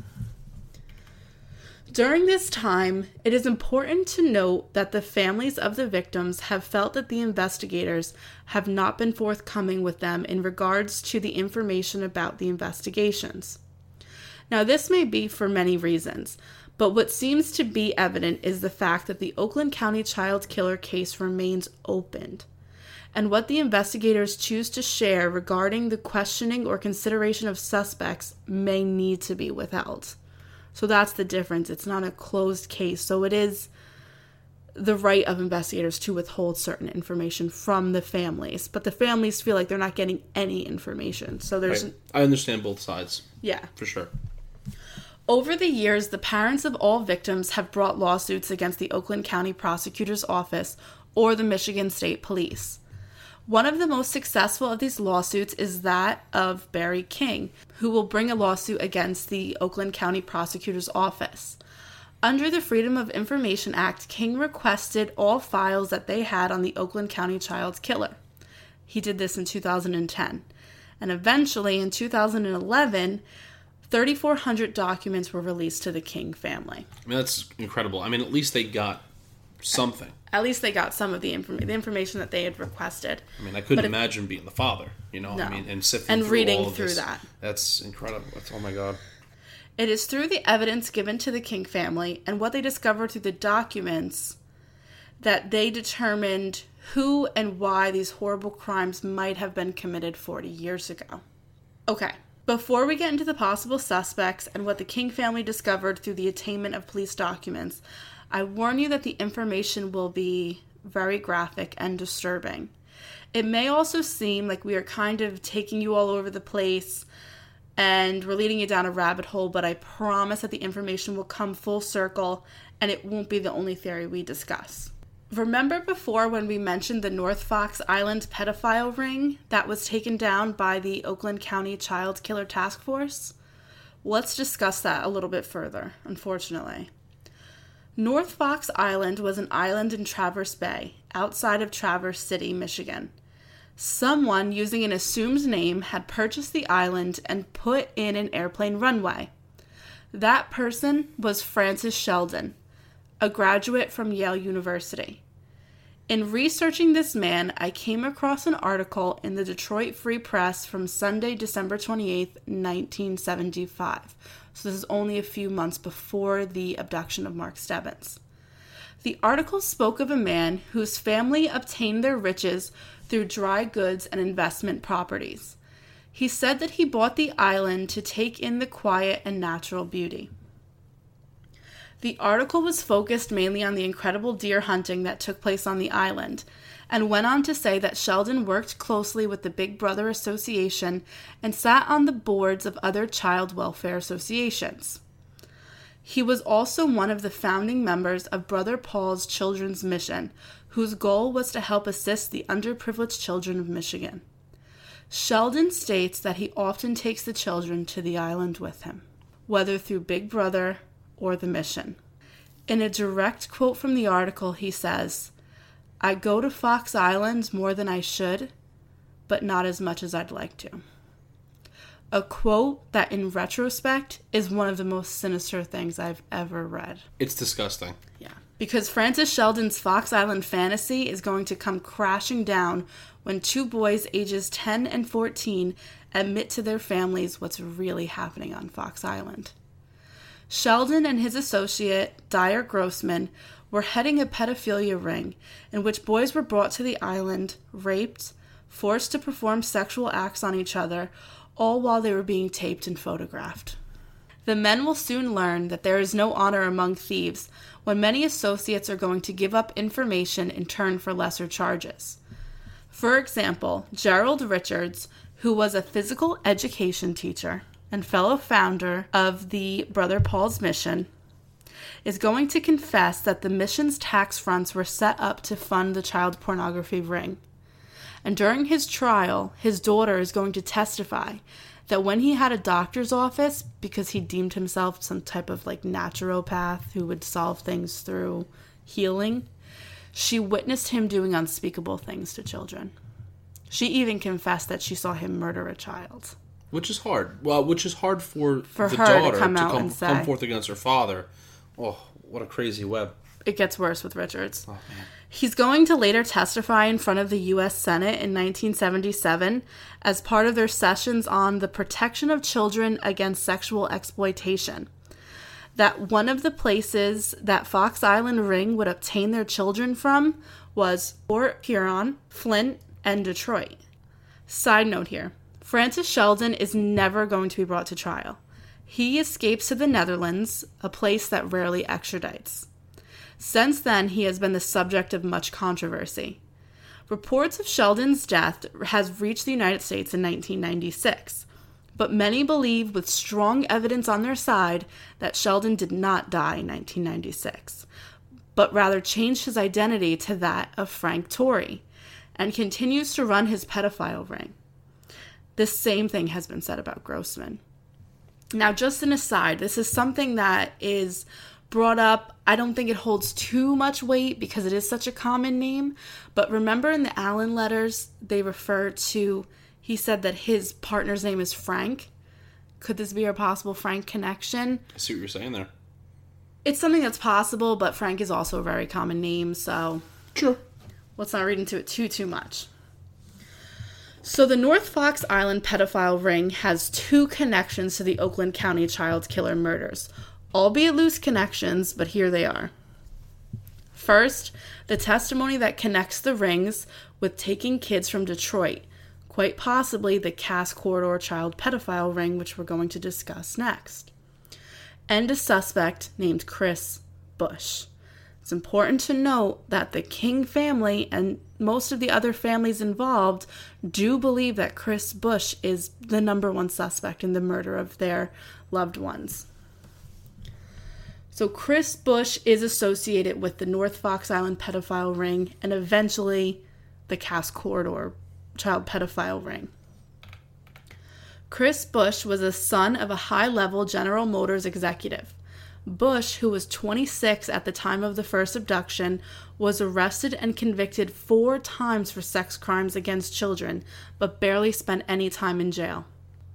During this time, it is important to note that the families of the victims have felt that the investigators have not been forthcoming with them in regards to the information about the investigations. Now, this may be for many reasons, but what seems to be evident is the fact that the Oakland County child killer case remains open, and what the investigators choose to share regarding the questioning or consideration of suspects may need to be withheld. So that's the difference. It's not a closed case. So it is the right of investigators to withhold certain information from the families. But the families feel like they're not getting any information. So there's... Right. I understand both sides. Yeah. For sure. Over the years, the parents of all victims have brought lawsuits against the Oakland County Prosecutor's Office or the Michigan State Police. One of the most successful of these lawsuits is that of Barry King, who will bring a lawsuit against the Oakland County Prosecutor's Office. Under the Freedom of Information Act, King requested all files that they had on the Oakland County child killer. He did this in two thousand ten. And eventually, in two thousand eleven, three thousand four hundred documents were released to the King family. I mean, that's incredible. I mean, at least they got something. At least they got some of the, inform- the information that they had requested. I mean, I couldn't if, imagine being the father, you know? No. I mean, and sifting and through reading all of through this. That. That's incredible. That's, oh my God. It is through the evidence given to the King family and what they discovered through the documents that they determined who and why these horrible crimes might have been committed forty years ago. Okay. Before we get into the possible suspects and what the King family discovered through the attainment of police documents, I warn you that the information will be very graphic and disturbing. It may also seem like we are kind of taking you all over the place and we're leading you down a rabbit hole, but I promise that the information will come full circle and it won't be the only theory we discuss. Remember before when we mentioned the North Fox Island pedophile ring that was taken down by the Oakland County Child Killer Task Force? Let's discuss that a little bit further, unfortunately. North Fox Island was an island in Traverse Bay, outside of Traverse City, Michigan. Someone using an assumed name had purchased the island and put in an airplane runway. That person was Francis Shelden, a graduate from Yale University. In researching this man, I came across an article in the Detroit Free Press from Sunday, December twenty-eighth, nineteen seventy-five. So this is only a few months before the abduction of Mark Stebbins. The article spoke of a man whose family obtained their riches through dry goods and investment properties. He said that he bought the island to take in the quiet and natural beauty. The article was focused mainly on the incredible deer hunting that took place on the island, and went on to say that Shelden worked closely with the Big Brother Association and sat on the boards of other child welfare associations. He was also one of the founding members of Brother Paul's Children's Mission, whose goal was to help assist the underprivileged children of Michigan. Shelden states that he often takes the children to the island with him, whether through Big Brother or the mission. In a direct quote from the article, he says, "I go to Fox Island more than I should, but not as much as I'd like to." a quote that in retrospect is one of the most sinister things I've ever read. It's disgusting. Yeah. Because Francis Shelden's Fox Island fantasy is going to come crashing down when two boys ages ten and fourteen admit to their families what's really happening on Fox Island. Shelden and his associate, Dyer Grossman, were heading a pedophilia ring in which boys were brought to the island, raped, forced to perform sexual acts on each other, all while they were being taped and photographed. The men will soon learn that there is no honor among thieves when many associates are going to give up information in turn for lesser charges. For example, Gerald Richards, who was a physical education teacher and fellow founder of the Brother Paul's Mission, is going to confess that the mission's tax fronts were set up to fund the child pornography ring. And during his trial, his daughter is going to testify that when he had a doctor's office, because he deemed himself some type of like naturopath who would solve things through healing, she witnessed him doing unspeakable things to children. She even confessed that she saw him murder a child. Which is hard. Well, which is hard for, for the her daughter to come out to come, and say, come forth against her father. Oh, what a crazy web. It gets worse with Richards. Oh, man. He's going to later testify in front of the U S Senate in nineteen seventy-seven as part of their sessions on the protection of children against sexual exploitation. That one of the places that Fox Island Ring would obtain their children from was Port Huron, Flint, and Detroit. Side note here, Francis Shelden is never going to be brought to trial. He escapes to the Netherlands, a place that rarely extradites. Since then, he has been the subject of much controversy. Reports of Shelden's death has reached the United States in nineteen ninety-six, but many believe with strong evidence on their side that Shelden did not die in nineteen ninety-six, but rather changed his identity to that of Frank Torrey and continues to run his pedophile ring. This same thing has been said about Grossman. Now, just an aside, this is something that is brought up. I don't think it holds too much weight because it is such a common name, but remember in the Allen letters they refer to, he said that his partner's name is Frank. Could this be a possible Frank connection? I see what you're saying there. It's something that's possible, but Frank is also a very common name, so sure, let's not read into it too too much. So the North Fox Island pedophile ring has two connections to the Oakland County child killer murders, albeit loose connections, but here they are. First, the testimony that connects the rings with taking kids from Detroit, quite possibly the Cass Corridor child pedophile ring, which we're going to discuss next, and a suspect named Chris Busch. It's important to note that the King family and most of the other families involved do believe that Chris Busch is the number one suspect in the murder of their loved ones. So Chris Busch is associated with the North Fox Island pedophile ring and eventually the Cass Corridor child pedophile ring. Chris Busch was a son of a high-level General Motors executive. Busch, who was twenty-six at the time of the first abduction, was arrested and convicted four times for sex crimes against children, but barely spent any time in jail.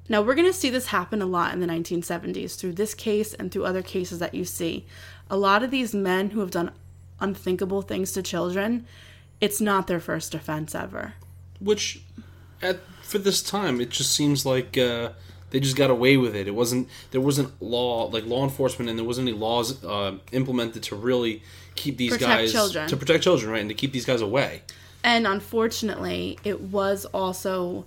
Now, we're going to see this happen a lot in the nineteen seventies through this case and through other cases that you see. A lot of these men who have done unthinkable things to children, it's not their first offense ever. Which, at, for this time, it just seems like uh, they just got away with it. It wasn't there wasn't law like law enforcement, and there wasn't any laws uh, implemented to really keep these protect guys children. to protect children, right, and to keep these guys away. And unfortunately, it was also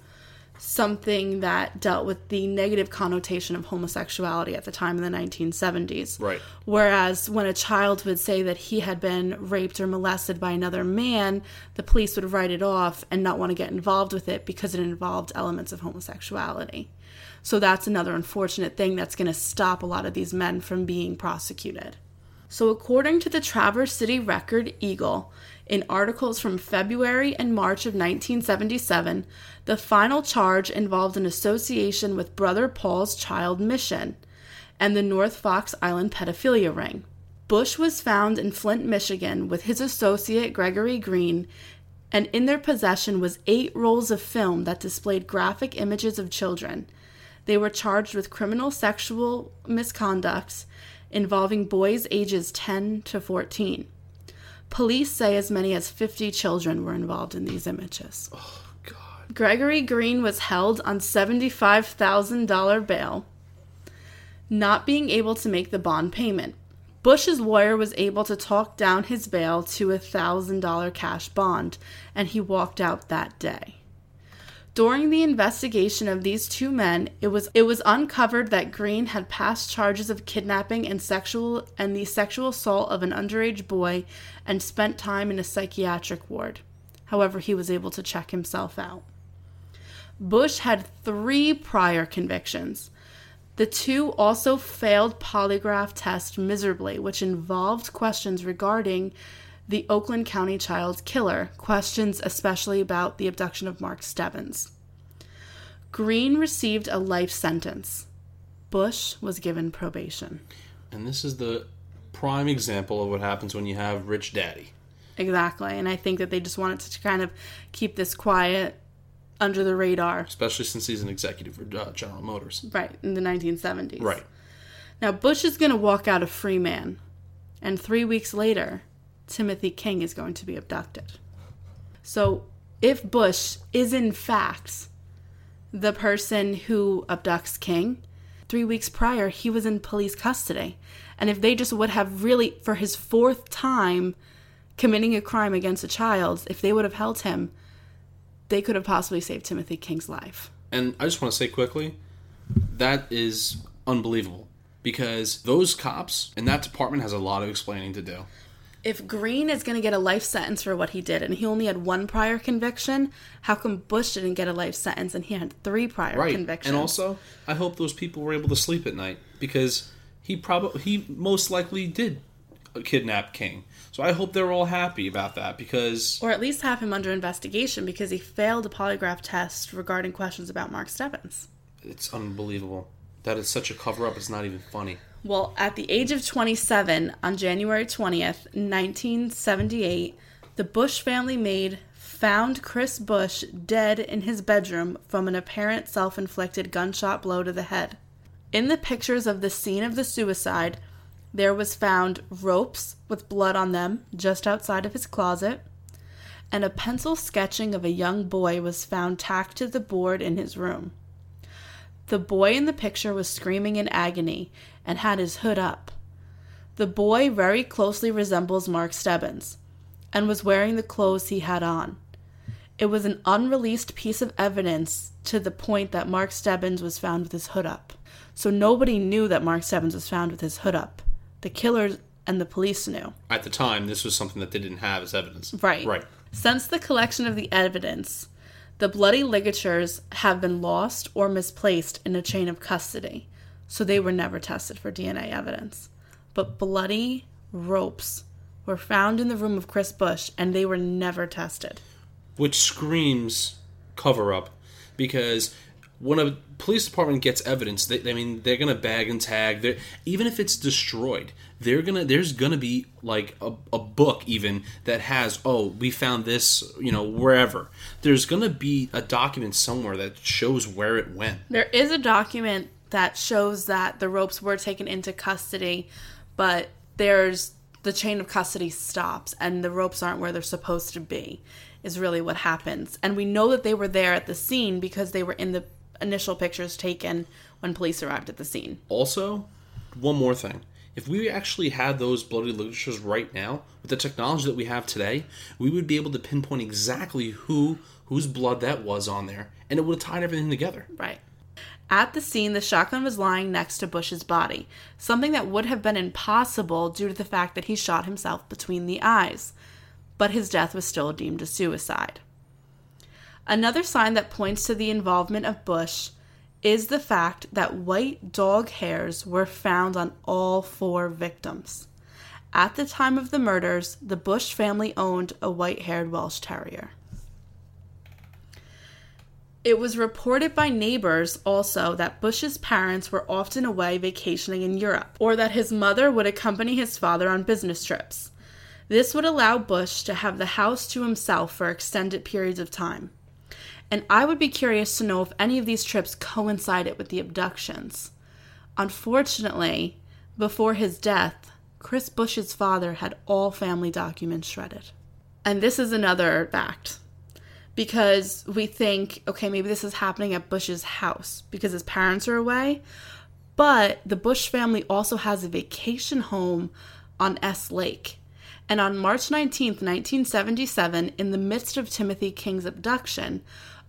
something that dealt with the negative connotation of homosexuality at the time in the nineteen seventies. Right. Whereas when a child would say that he had been raped or molested by another man, the police would write it off and not want to get involved with it because it involved elements of homosexuality. So that's another unfortunate thing that's going to stop a lot of these men from being prosecuted. So according to the Traverse City Record-Eagle, in articles from February and March of nineteen seventy-seven, the final charge involved an association with Brother Paul's Child Mission and the North Fox Island pedophilia ring. Busch was found in Flint, Michigan with his associate Gregory Green, and in their possession was eight rolls of film that displayed graphic images of children. They were charged with criminal sexual misconducts involving boys ages ten to fourteen. Police say as many as fifty children were involved in these images. Oh, God. Gregory Green was held on seventy-five thousand dollars bail, not being able to make the bond payment. Bush's lawyer was able to talk down his bail to a one thousand dollars cash bond, and he walked out that day. During the investigation of these two men, it was it was uncovered that Green had passed charges of kidnapping and sexual and the sexual assault of an underage boy and spent time in a psychiatric ward. However, he was able to check himself out. Busch had three prior convictions. The two also failed polygraph tests miserably, which involved questions regarding the Oakland County Child Killer, questions especially about the abduction of Mark Stebbins. Green received a life sentence. Busch was given probation. And this is the prime example of what happens when you have rich daddy. Exactly, and I think that they just wanted to kind of keep this quiet, under the radar. Especially since he's an executive for uh, General Motors. Right, in the nineteen seventies. Right. Now, Busch is going to walk out a free man, and three weeks later, Timothy King is going to be abducted. So, if Busch is in fact the person who abducts King, three weeks prior, he was in police custody. And if they just would have really, for his fourth time committing a crime against a child, if they would have held him, they could have possibly saved Timothy King's life. And I just want to say quickly, that is unbelievable. Because those cops in that department has a lot of explaining to do. If Green is going to get a life sentence for what he did, and he only had one prior conviction, how come Busch didn't get a life sentence and he had three prior right. convictions? And also, I hope those people were able to sleep at night, because he probably, he most likely did kidnap King. So I hope they're all happy about that, because... Or at least have him under investigation, because he failed a polygraph test regarding questions about Mark Stebbins. It's unbelievable. That is such a cover-up, it's not even funny. Well, at the age of twenty-seven, on January twentieth, nineteen seventy-eight, the Busch family maid found Chris Busch dead in his bedroom from an apparent self-inflicted gunshot blow to the head. In the pictures of the scene of the suicide, there was found ropes with blood on them just outside of his closet, and a pencil sketching of a young boy was found tacked to the board in his room. The boy in the picture was screaming in agony and had his hood up. The boy very closely resembles Mark Stebbins and was wearing the clothes he had on. It was an unreleased piece of evidence to the point that Mark Stebbins was found with his hood up. So nobody knew that Mark Stebbins was found with his hood up. The killers and the police knew. At the time, this was something that they didn't have as evidence. Right. Right. Since the collection of the evidence, the bloody ligatures have been lost or misplaced in a chain of custody, so they were never tested for D N A evidence. But bloody ropes were found in the room of Chris Busch, and they were never tested. Which screams cover-up, because... when a police department gets evidence, they, I mean, they're gonna bag and tag. They're, even if it's destroyed, they're gonna. There's gonna be like a, a book even that has, oh, we found this, you know, wherever. There's gonna be a document somewhere that shows where it went. There is a document that shows that the ropes were taken into custody, but there's the chain of custody stops and the ropes aren't where they're supposed to be. Is really what happens, and we know that they were there at the scene because they were in the initial pictures taken when police arrived at the scene. Also, one more thing. If we actually had those bloody ligatures right now, with the technology that we have today, we would be able to pinpoint exactly who whose blood that was on there, and it would have tied everything together. Right. At the scene, the shotgun was lying next to Bush's body, something that would have been impossible due to the fact that he shot himself between the eyes. But his death was still deemed a suicide. Another sign that points to the involvement of Busch is the fact that white dog hairs were found on all four victims. At the time of the murders, the Busch family owned a white-haired Welsh Terrier. It was reported by neighbors also that Bush's parents were often away vacationing in Europe, or that his mother would accompany his father on business trips. This would allow Busch to have the house to himself for extended periods of time. and I would be curious to know if any of these trips coincided with the abductions. Unfortunately, before his death, Chris Busch's father had all family documents shredded. And this is another fact, because we think, okay, maybe this is happening at Busch's house because his parents are away, but the Busch family also has a vacation home on S Lake. And on March nineteenth, nineteen seventy-seven, in the midst of Timothy King's abduction,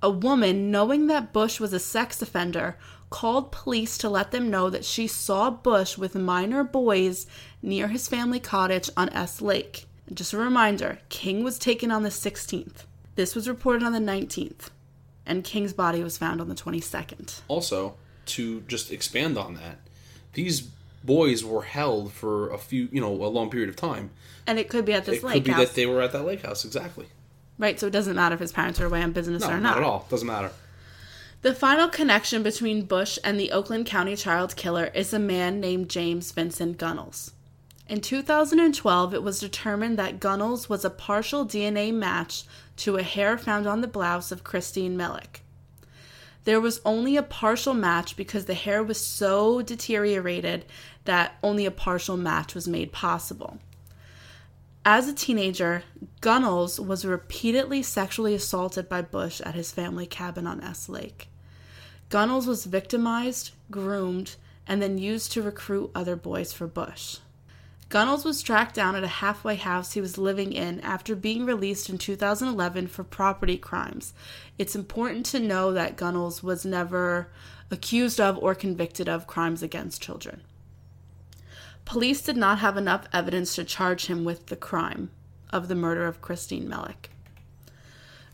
a woman, knowing that Busch was a sex offender, called police to let them know that she saw Busch with minor boys near his family cottage on S Lake. And just a reminder, King was taken on the sixteenth. This was reported on the nineteenth, and King's body was found on the twenty-second. Also, to just expand on that, these boys were held for a few, you know, a long period of time. And it could be at this lake house. It could be that they were at that lake house, exactly. Right, so it doesn't matter if his parents are away on business or not. No, not at all. Doesn't matter. The final connection between Busch and the Oakland County child killer is a man named James Vincent Gunnels. In two thousand twelve, it was determined that Gunnels was a partial D N A match to a hair found on the blouse of Christine Mihalik. There was only a partial match because the hair was so deteriorated that only a partial match was made possible. As a teenager, Gunnels was repeatedly sexually assaulted by Busch at his family cabin on S Lake. Gunnels was victimized, groomed, and then used to recruit other boys for Busch. Gunnels was tracked down at a halfway house he was living in after being released in two thousand eleven for property crimes. It's important to know that Gunnels was never accused of or convicted of crimes against children. Police did not have enough evidence to charge him with the crime of the murder of Christine Mihalik.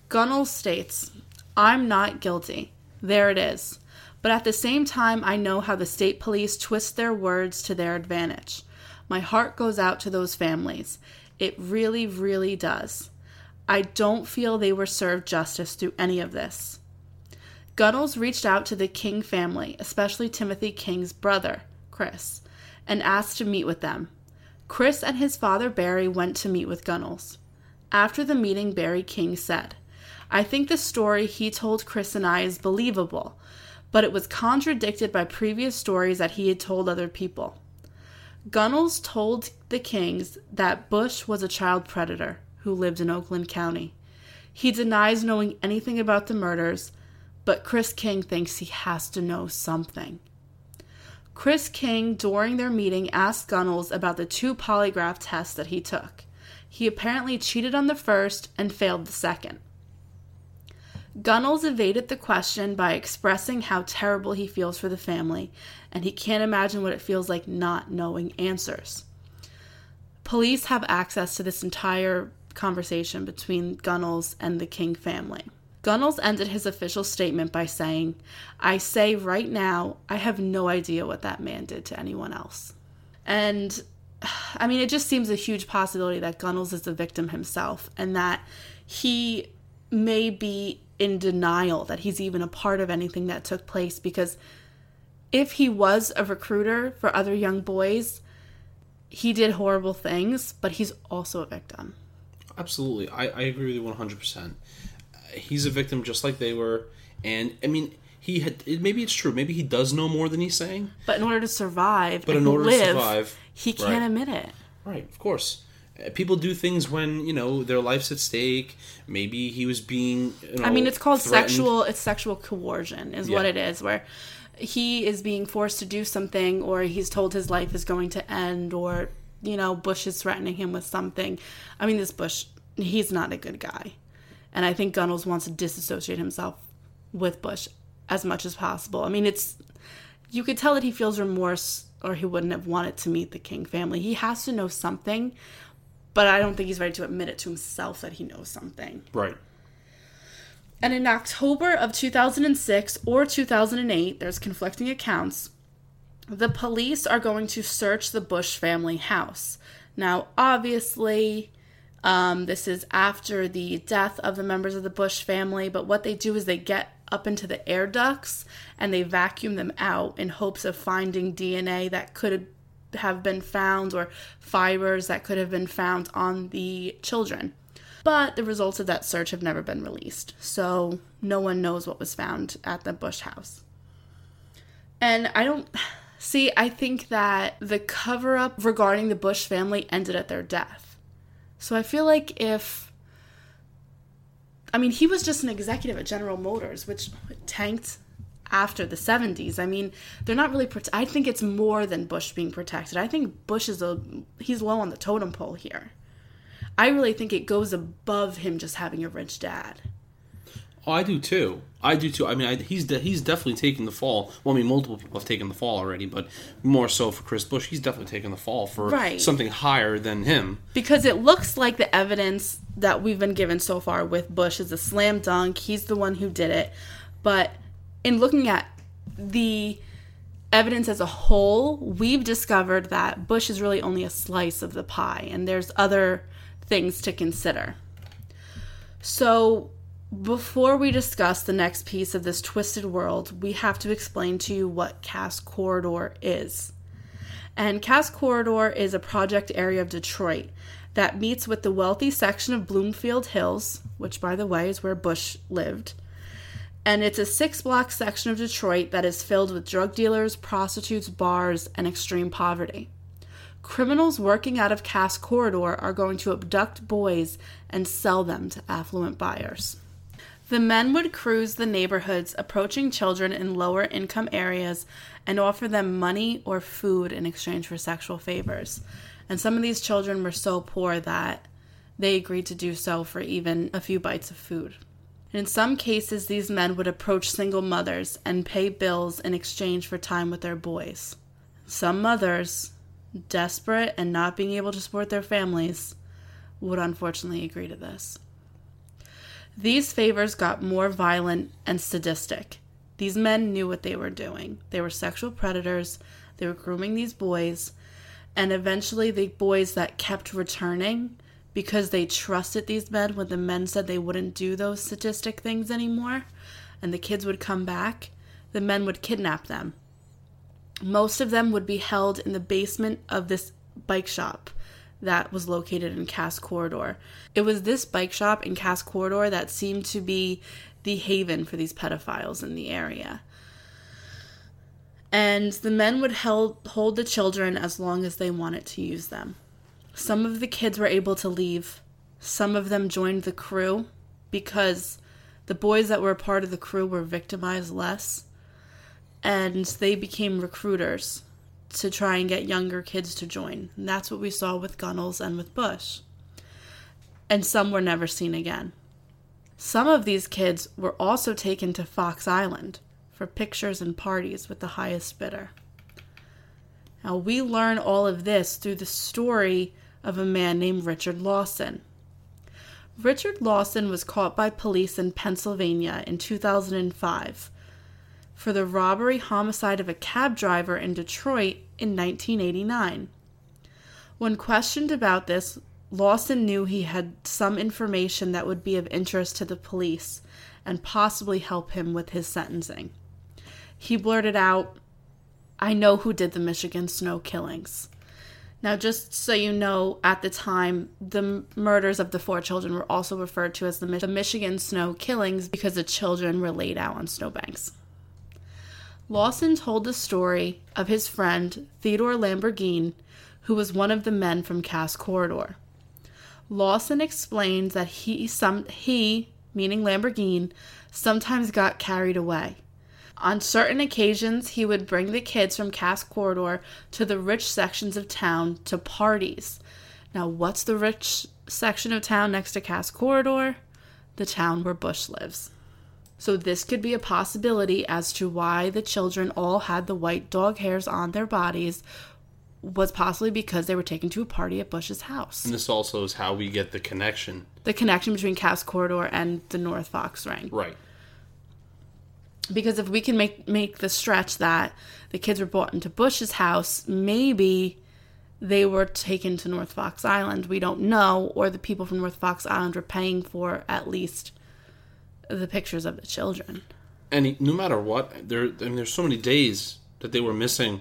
Gunnels states, "I'm not guilty. There it is. But at the same time, I know how the state police twist their words to their advantage. My heart goes out to those families. It really, really does. I don't feel they were served justice through any of this." Gunnels reached out to the King family, especially Timothy King's brother, Chris, and asked to meet with them. Chris and his father, Barry, went to meet with Gunnels. After the meeting, Barry King said, "I think the story he told Chris and I is believable, but it was contradicted by previous stories that he had told other people." Gunnels told the Kings that Busch was a child predator who lived in Oakland County. He denies knowing anything about the murders, but Chris King thinks he has to know something. Chris King, during their meeting, asked Gunnels about the two polygraph tests that he took. He apparently cheated on the first and failed the second. Gunnels evaded the question by expressing how terrible he feels for the family, and he can't imagine what it feels like not knowing answers. Police have access to this entire conversation between Gunnels and the King family. Gunnels ended his official statement by saying, "I say right now, I have no idea what that man did to anyone else." And I mean, it just seems a huge possibility that Gunnels is the victim himself, and that he may be in denial that he's even a part of anything that took place, because if he was a recruiter for other young boys, he did horrible things, but he's also a victim. Absolutely. I, I agree with you one hundred percent. He's a victim just like they were, and I mean, he had, maybe it's true, maybe he does know more than he's saying. But in order to survive but and in order live, to survive, he can't right. admit it. Right, of course. People do things when, you know, their life's at stake. Maybe he was being, you know, I mean, it's called threatened. sexual, it's sexual coercion is yeah. what it is, where he is being forced to do something, or he's told his life is going to end, or, you know, Busch is threatening him with something. I mean, this Busch, he's not a good guy. And I think Gunnels wants to disassociate himself with Busch as much as possible. I mean, it's, you could tell that he feels remorse, or he wouldn't have wanted to meet the King family. He has to know something. But I don't think he's ready to admit it to himself that he knows something. Right. And in October of two thousand six or two thousand eight, there's conflicting accounts, the police are going to search the Busch family house. Now, obviously, um, this is after the death of the members of the Busch family, but what they do is they get up into the air ducts and they vacuum them out in hopes of finding D N A that could have have been found, or fibers that could have been found on the children. But the results of that search have never been released, so no one knows what was found at the Busch house. And I don't... See, I think that the cover-up regarding the Busch family ended at their death. So I feel like if... I mean, he was just an executive at General Motors, which tanked after the seventies. I mean, they're not really... Prote- I think it's more than Busch being protected. I think Busch is a... He's low on the totem pole here. I really think it goes above him just having a rich dad. Oh, I do too. I do too. I mean, I, he's de- he's definitely taking the fall. Well, I mean, multiple people have taken the fall already, but more so for Chris Busch, he's definitely taking the fall for right. something higher than him. Because it looks like the evidence that we've been given so far with Busch is a slam dunk. He's the one who did it. But in looking at the evidence as a whole, we've discovered that Busch is really only a slice of the pie, and there's other things to consider. So... Before we discuss the next piece of this twisted world, we have to explain to you what Cass Corridor is. And Cass Corridor is a project area of Detroit that meets with the wealthy section of Bloomfield Hills, which, by the way, is where Busch lived. And it's a six-block section of Detroit that is filled with drug dealers, prostitutes, bars, and extreme poverty. Criminals working out of Cass Corridor are going to abduct boys and sell them to affluent buyers. The men would cruise the neighborhoods, approaching children in lower-income areas and offer them money or food in exchange for sexual favors. And some of these children were so poor that they agreed to do so for even a few bites of food. And in some cases, these men would approach single mothers and pay bills in exchange for time with their boys. Some mothers, desperate and not being able to support their families, would unfortunately agree to this. These favors got more violent and sadistic. These men knew what they were doing. They were sexual predators. They were grooming these boys. And eventually the boys that kept returning, because they trusted these men when the men said they wouldn't do those sadistic things anymore, and the kids would come back, the men would kidnap them. Most of them would be held in the basement of this bike shop that was located in Cass Corridor. It was this bike shop in Cass Corridor that seemed to be the haven for these pedophiles in the area. And the men would held, hold the children as long as they wanted to use them. Some of the kids were able to leave. Some of them joined the crew because the boys that were a part of the crew were victimized less. And they became recruiters to try and get younger kids to join. And that's what we saw with Gunnels and with Busch. And some were never seen again. Some of these kids were also taken to Fox Island for pictures and parties with the highest bidder. Now, we learn all of this through the story of a man named Richard Lawson. Richard Lawson was caught by police in Pennsylvania in two thousand five for the robbery homicide of a cab driver in Detroit in nineteen eighty-nine. When questioned about this, Lawson knew he had some information that would be of interest to the police and possibly help him with his sentencing. He blurted out, "I know who did the Michigan snow killings." Now, just so you know, at the time, the murders of the four children were also referred to as the Michigan snow killings because the children were laid out on snowbanks. Lawson told the story of his friend, Theodore Lamborgine, who was one of the men from Cass Corridor. Lawson explained that he, some, he, meaning Lamborgine, sometimes got carried away. On certain occasions, he would bring the kids from Cass Corridor to the rich sections of town to parties. Now, what's the rich section of town next to Cass Corridor? The town where Busch lives. So this could be a possibility as to why the children all had the white dog hairs on their bodies, was possibly because they were taken to a party at Busch's house. And this also is how we get the connection. The connection between Cass Corridor and the North Fox Ring. Right. Because if we can make, make the stretch that the kids were brought into Busch's house, maybe they were taken to North Fox Island. We don't know. Or the people from North Fox Island were paying for at least the pictures of the children. And no matter what, there I mean, there's so many days that they were missing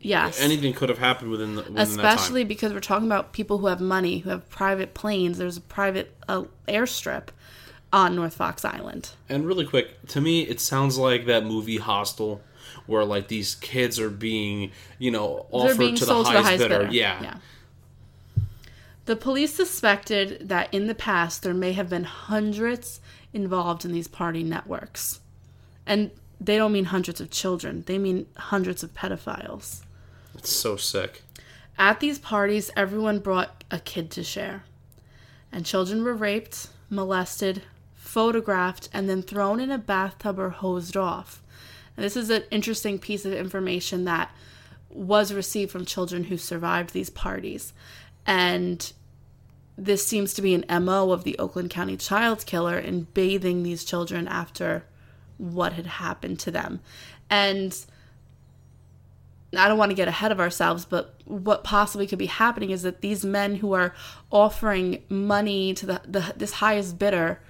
Yes. Anything could have happened within, the, within that time. Especially because we're talking about people who have money, who have private planes. There's a private uh, airstrip on North Fox Island. And really quick, to me, it sounds like that movie Hostel, where, like, these kids are being, you know, offered being to, the sold to the highest bidder. bidder. Yeah. yeah. The police suspected that in the past there may have been hundreds involved in these party networks. And they don't mean hundreds of children. They mean hundreds of pedophiles. That's so sick. At these parties, everyone brought a kid to share. And children were raped, molested, photographed, and then thrown in a bathtub or hosed off. And this is an interesting piece of information that was received from children who survived these parties. And this seems to be an M O of the Oakland County Child Killer in bathing these children after what had happened to them. And I don't want to get ahead of ourselves, but what possibly could be happening is that these men who are offering money to the, the this highest bidder,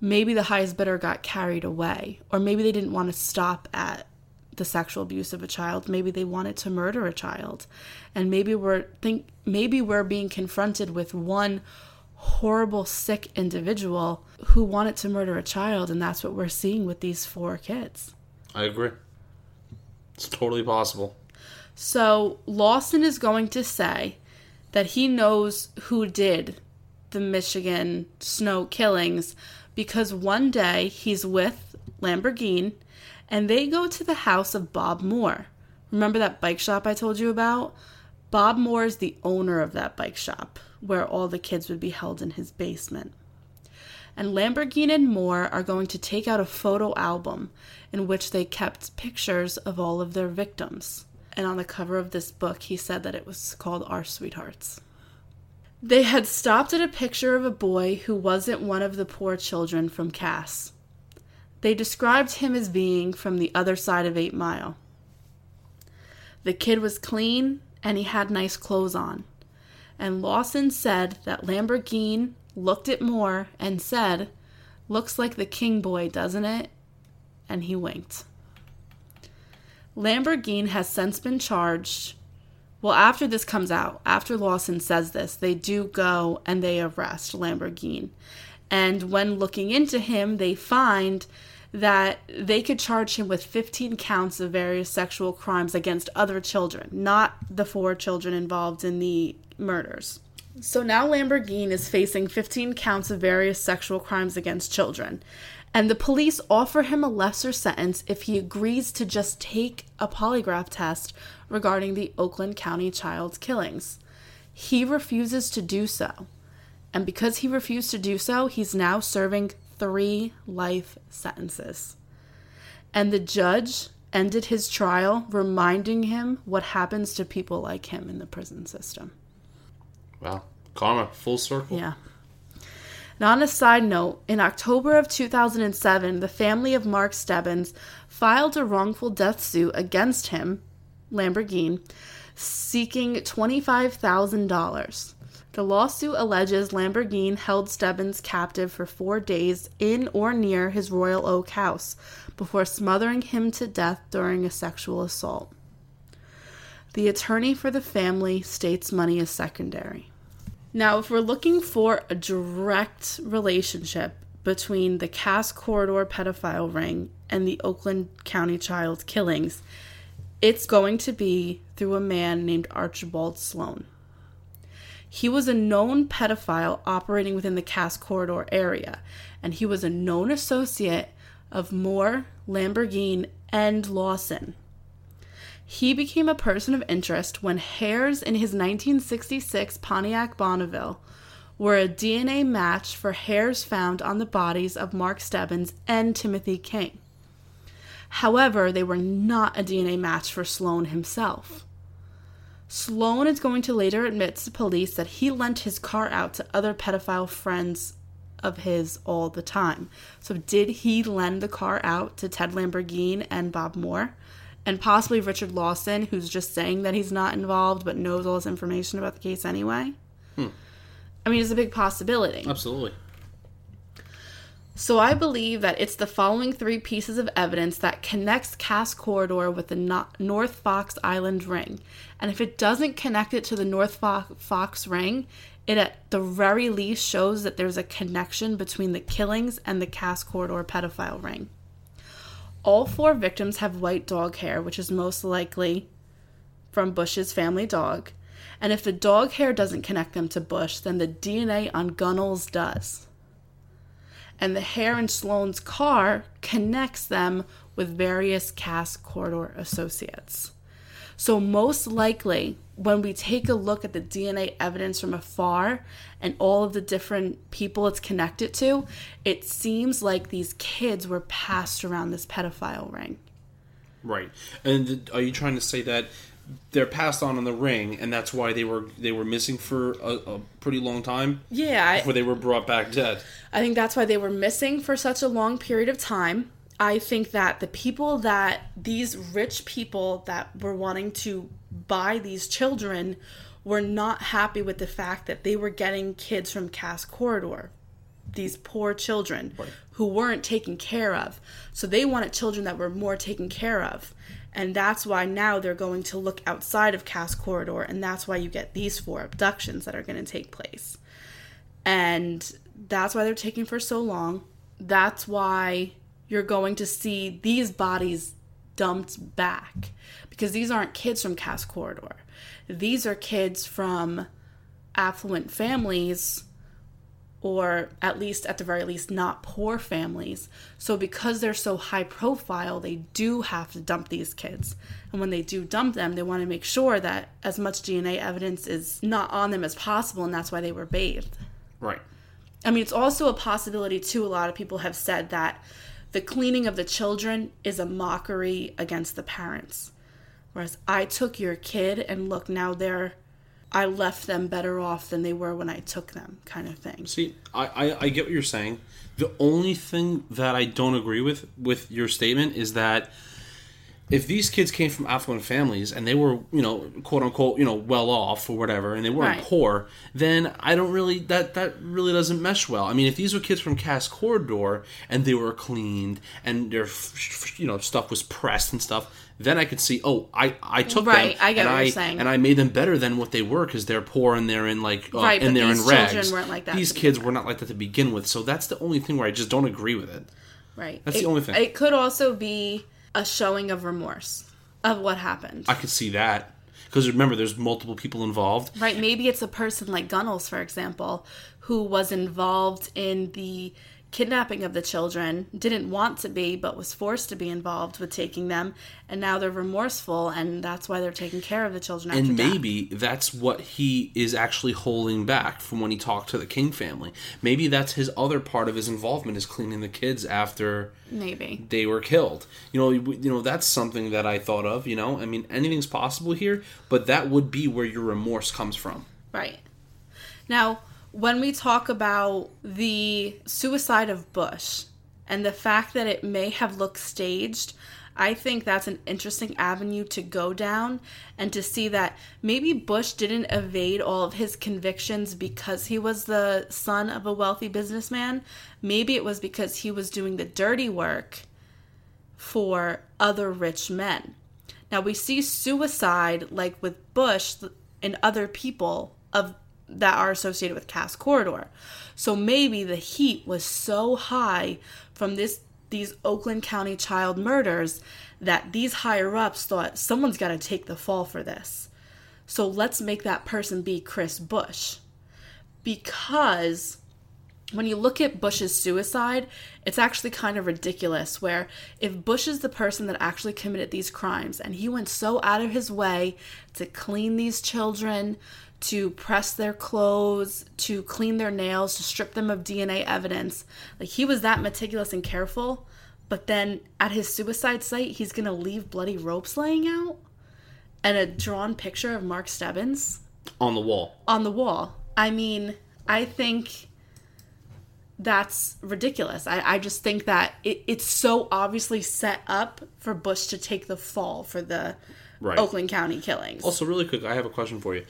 maybe the highest bidder got carried away, or maybe they didn't want to stop at the sexual abuse of a child. Maybe they wanted to murder a child. And maybe we're think maybe we're being confronted with one horrible, sick individual who wanted to murder a child, and that's what we're seeing with these four kids. I agree. It's totally possible. So Lawson is going to say that he knows who did the Michigan snow killings because one day he's with Lamborgine and they go to the house of Bob Moore. Remember that bike shop I told you about? Bob Moore is the owner of that bike shop where all the kids would be held in his basement. And Lamborghini and Moore are going to take out a photo album in which they kept pictures of all of their victims. And on the cover of this book, he said that it was called Our Sweethearts. They had stopped at a picture of a boy who wasn't one of the poor children from Cass. They described him as being from the other side of Eight Mile. The kid was clean and he had nice clothes on. And Lawson said that Lamborghini looked at Moore and said, "Looks like the King boy, doesn't it?" And he winked. Lamborghini has since been charged. Well, after this comes out, after Lawson says this, they do go and they arrest Lamborghini. And when looking into him, they find that they could charge him with fifteen counts of various sexual crimes against other children, not the four children involved in the murders. So now Lamborghini is facing fifteen counts of various sexual crimes against children. And the police offer him a lesser sentence if he agrees to just take a polygraph test regarding the Oakland County child killings. He refuses to do so. And because he refused to do so, he's now serving three life sentences. And the judge ended his trial reminding him what happens to people like him in the prison system. Wow. Karma. Full circle. Yeah. Now, on a side note, in October of two thousand seven, the family of Mark Stebbins filed a wrongful death suit against him, Lamborghini, seeking twenty-five thousand dollars. The lawsuit alleges Lamborghini held Stebbins captive for four days in or near his Royal Oak house before smothering him to death during a sexual assault. The attorney for the family states money is secondary. Now, if we're looking for a direct relationship between the Cass Corridor pedophile ring and the Oakland County child killings, it's going to be through a man named Archibald Sloan. He was a known pedophile operating within the Cass Corridor area, and he was a known associate of Moore, Lamborghini, and Lawson. He became a person of interest when hairs in his nineteen sixty-six Pontiac Bonneville were a D N A match for hairs found on the bodies of Mark Stebbins and Timothy King. However, they were not a D N A match for Sloan himself. Sloan is going to later admit to police that he lent his car out to other pedophile friends of his all the time. So did he lend the car out to Ted Lamborghini and Bob Moore? And possibly Richard Lawson, who's just saying that he's not involved but knows all this information about the case anyway? Hmm. I mean, it's a big possibility. Absolutely. So I believe that it's the following three pieces of evidence that connects Cass Corridor with the North Fox Island ring. And if it doesn't connect it to the North Fox ring, it at the very least shows that there's a connection between the killings and the Cass Corridor pedophile ring. All four victims have white dog hair, which is most likely from Busch's family dog. And if the dog hair doesn't connect them to Busch, then the D N A on Gunnels does. And the hair in Sloan's car connects them with various Cass Corridor associates. So most likely, when we take a look at the D N A evidence from afar and all of the different people it's connected to, it seems like these kids were passed around this pedophile ring. Right. And are you trying to say that they're passed on in the ring, and that's why they were they were missing for a, a pretty long time? Yeah. I, before they were brought back dead. I think that's why they were missing for such a long period of time. I think that the people that, these rich people that were wanting to buy these children were not happy with the fact that they were getting kids from Cass Corridor, these poor children, right, who weren't taken care of. So they wanted children that were more taken care of. And that's why now they're going to look outside of Cass Corridor, and that's why you get these four abductions that are going to take place. And that's why they're taking for so long. That's why you're going to see these bodies dumped back, because these aren't kids from Cass Corridor. These are kids from affluent families, or at least, at the very least, not poor families. So because they're so high profile, they do have to dump these kids. And when they do dump them, they want to make sure that as much D N A evidence is not on them as possible, and that's why they were bathed. Right. I mean, it's also a possibility, too. A lot of people have said that the cleaning of the children is a mockery against the parents. Whereas I took your kid and look, now they're, I left them better off than they were when I took them, kind of thing. See, I, I, I get what you're saying. The only thing that I don't agree with with your statement is that if these kids came from affluent families and they were, you know, quote unquote, you know, well off or whatever, and they weren't right. poor, then I don't really, that, that really doesn't mesh well. I mean, if these were kids from Cass Corridor and they were cleaned and their, you know, stuff was pressed and stuff, then I could see, oh, I, I took right, them I get and, what I, you're saying. And I made them better than what they were because they're poor and they're in like uh, right, and they're in rags. Children weren't like that. These kids were not like that to begin with, so that's the only thing where I just don't agree with it. Right. That's it, the only thing. It could also be a showing of remorse of what happened. I could see that because remember, there's multiple people involved. Right. Maybe it's a person like Gunnels, for example, who was involved in the kidnapping of the children, didn't want to be, but was forced to be involved with taking them, and now they're remorseful, and that's why they're taking care of the children after and maybe death. That's what he is actually holding back from when he talked to the King family. Maybe that's his other part of his involvement, is cleaning the kids after maybe they were killed. You know, you know, that's something that I thought of, you know? I mean, anything's possible here, but that would be where your remorse comes from. Right. Now, when we talk about the suicide of Busch and the fact that it may have looked staged, I think that's an interesting avenue to go down and to see that maybe Busch didn't evade all of his convictions because he was the son of a wealthy businessman. Maybe it was because he was doing the dirty work for other rich men. Now, we see suicide, like with Busch and other people of that are associated with Cass Corridor. So maybe the heat was so high from this these Oakland County child murders that these higher-ups thought, someone's got to take the fall for this. So let's make that person be Chris Busch. Because when you look at Busch's suicide, it's actually kind of ridiculous, where if Busch is the person that actually committed these crimes and he went so out of his way to clean these children, to press their clothes, to clean their nails, to strip them of D N A evidence. Like, he was that meticulous and careful, but then at his suicide site, he's going to leave bloody ropes laying out and a drawn picture of Mark Stebbins. On the wall. On the wall. I mean, I think that's ridiculous. I, I just think that it, it's so obviously set up for Busch to take the fall for the right. Oakland County killings. Also, really quick, I have a question for you.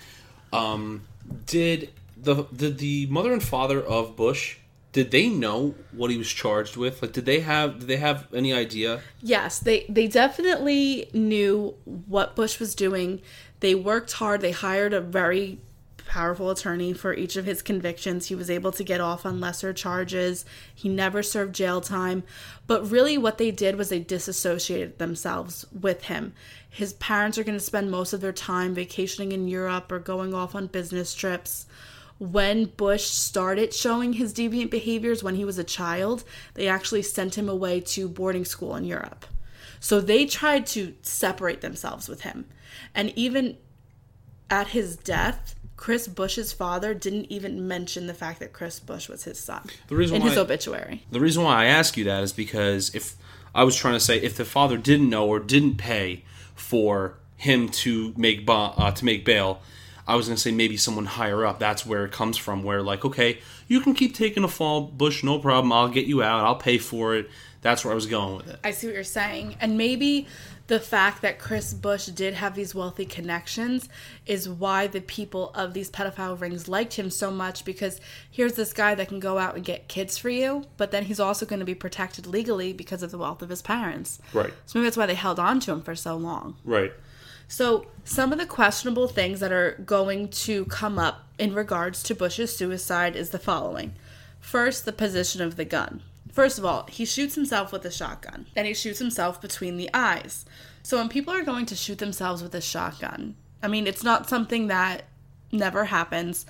Um, did the, did the mother and father of Busch, Did they know what he was charged with? Like, did they have did they have any idea? Yes, they they definitely knew what Busch was doing. They worked hard. They hired a very powerful attorney for each of his convictions. He was able to get off on lesser charges. He never served jail time. But really what they did was they disassociated themselves with him. His parents are going to spend most of their time vacationing in Europe or going off on business trips. When Busch started showing his deviant behaviors when he was a child, they actually sent him away to boarding school in Europe. So they tried to separate themselves with him. And even at his death, Chris Busch's father didn't even mention the fact that Chris Busch was his son the reason in why his obituary. I, the reason why I ask you that is because if I was trying to say if the father didn't know or didn't pay for him to make ba- uh, to make bail, I was going to say maybe someone higher up. That's where it comes from, where like, okay, you can keep taking a fall, Busch, no problem. I'll get you out. I'll pay for it. That's where I was going with it. I see what you're saying. And maybe the fact that Chris Busch did have these wealthy connections is why the people of these pedophile rings liked him so much, because here's this guy that can go out and get kids for you, but then he's also going to be protected legally because of the wealth of his parents. Right. So maybe that's why they held on to him for so long. Right. So some of the questionable things that are going to come up in regards to Busch's suicide is the following. First, the position of the gun. First of all, he shoots himself with a shotgun, and he shoots himself between the eyes. So when people are going to shoot themselves with a shotgun, I mean, it's not something that never happens,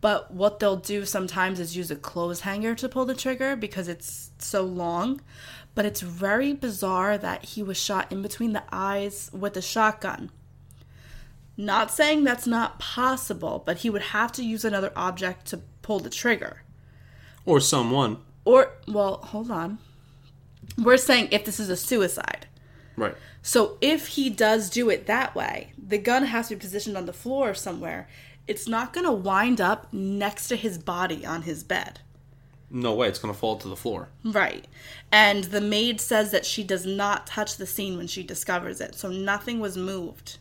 but what they'll do sometimes is use a clothes hanger to pull the trigger because it's so long. But it's very bizarre that he was shot in between the eyes with a shotgun. Not saying that's not possible, but he would have to use another object to pull the trigger. Or someone. Or, well, hold on. We're saying if this is a suicide. Right. So if he does do it that way, the gun has to be positioned on the floor somewhere. It's not going to wind up next to his body on his bed. No way, it's going to fall to the floor. Right. And the maid says that she does not touch the scene when she discovers it, so nothing was moved.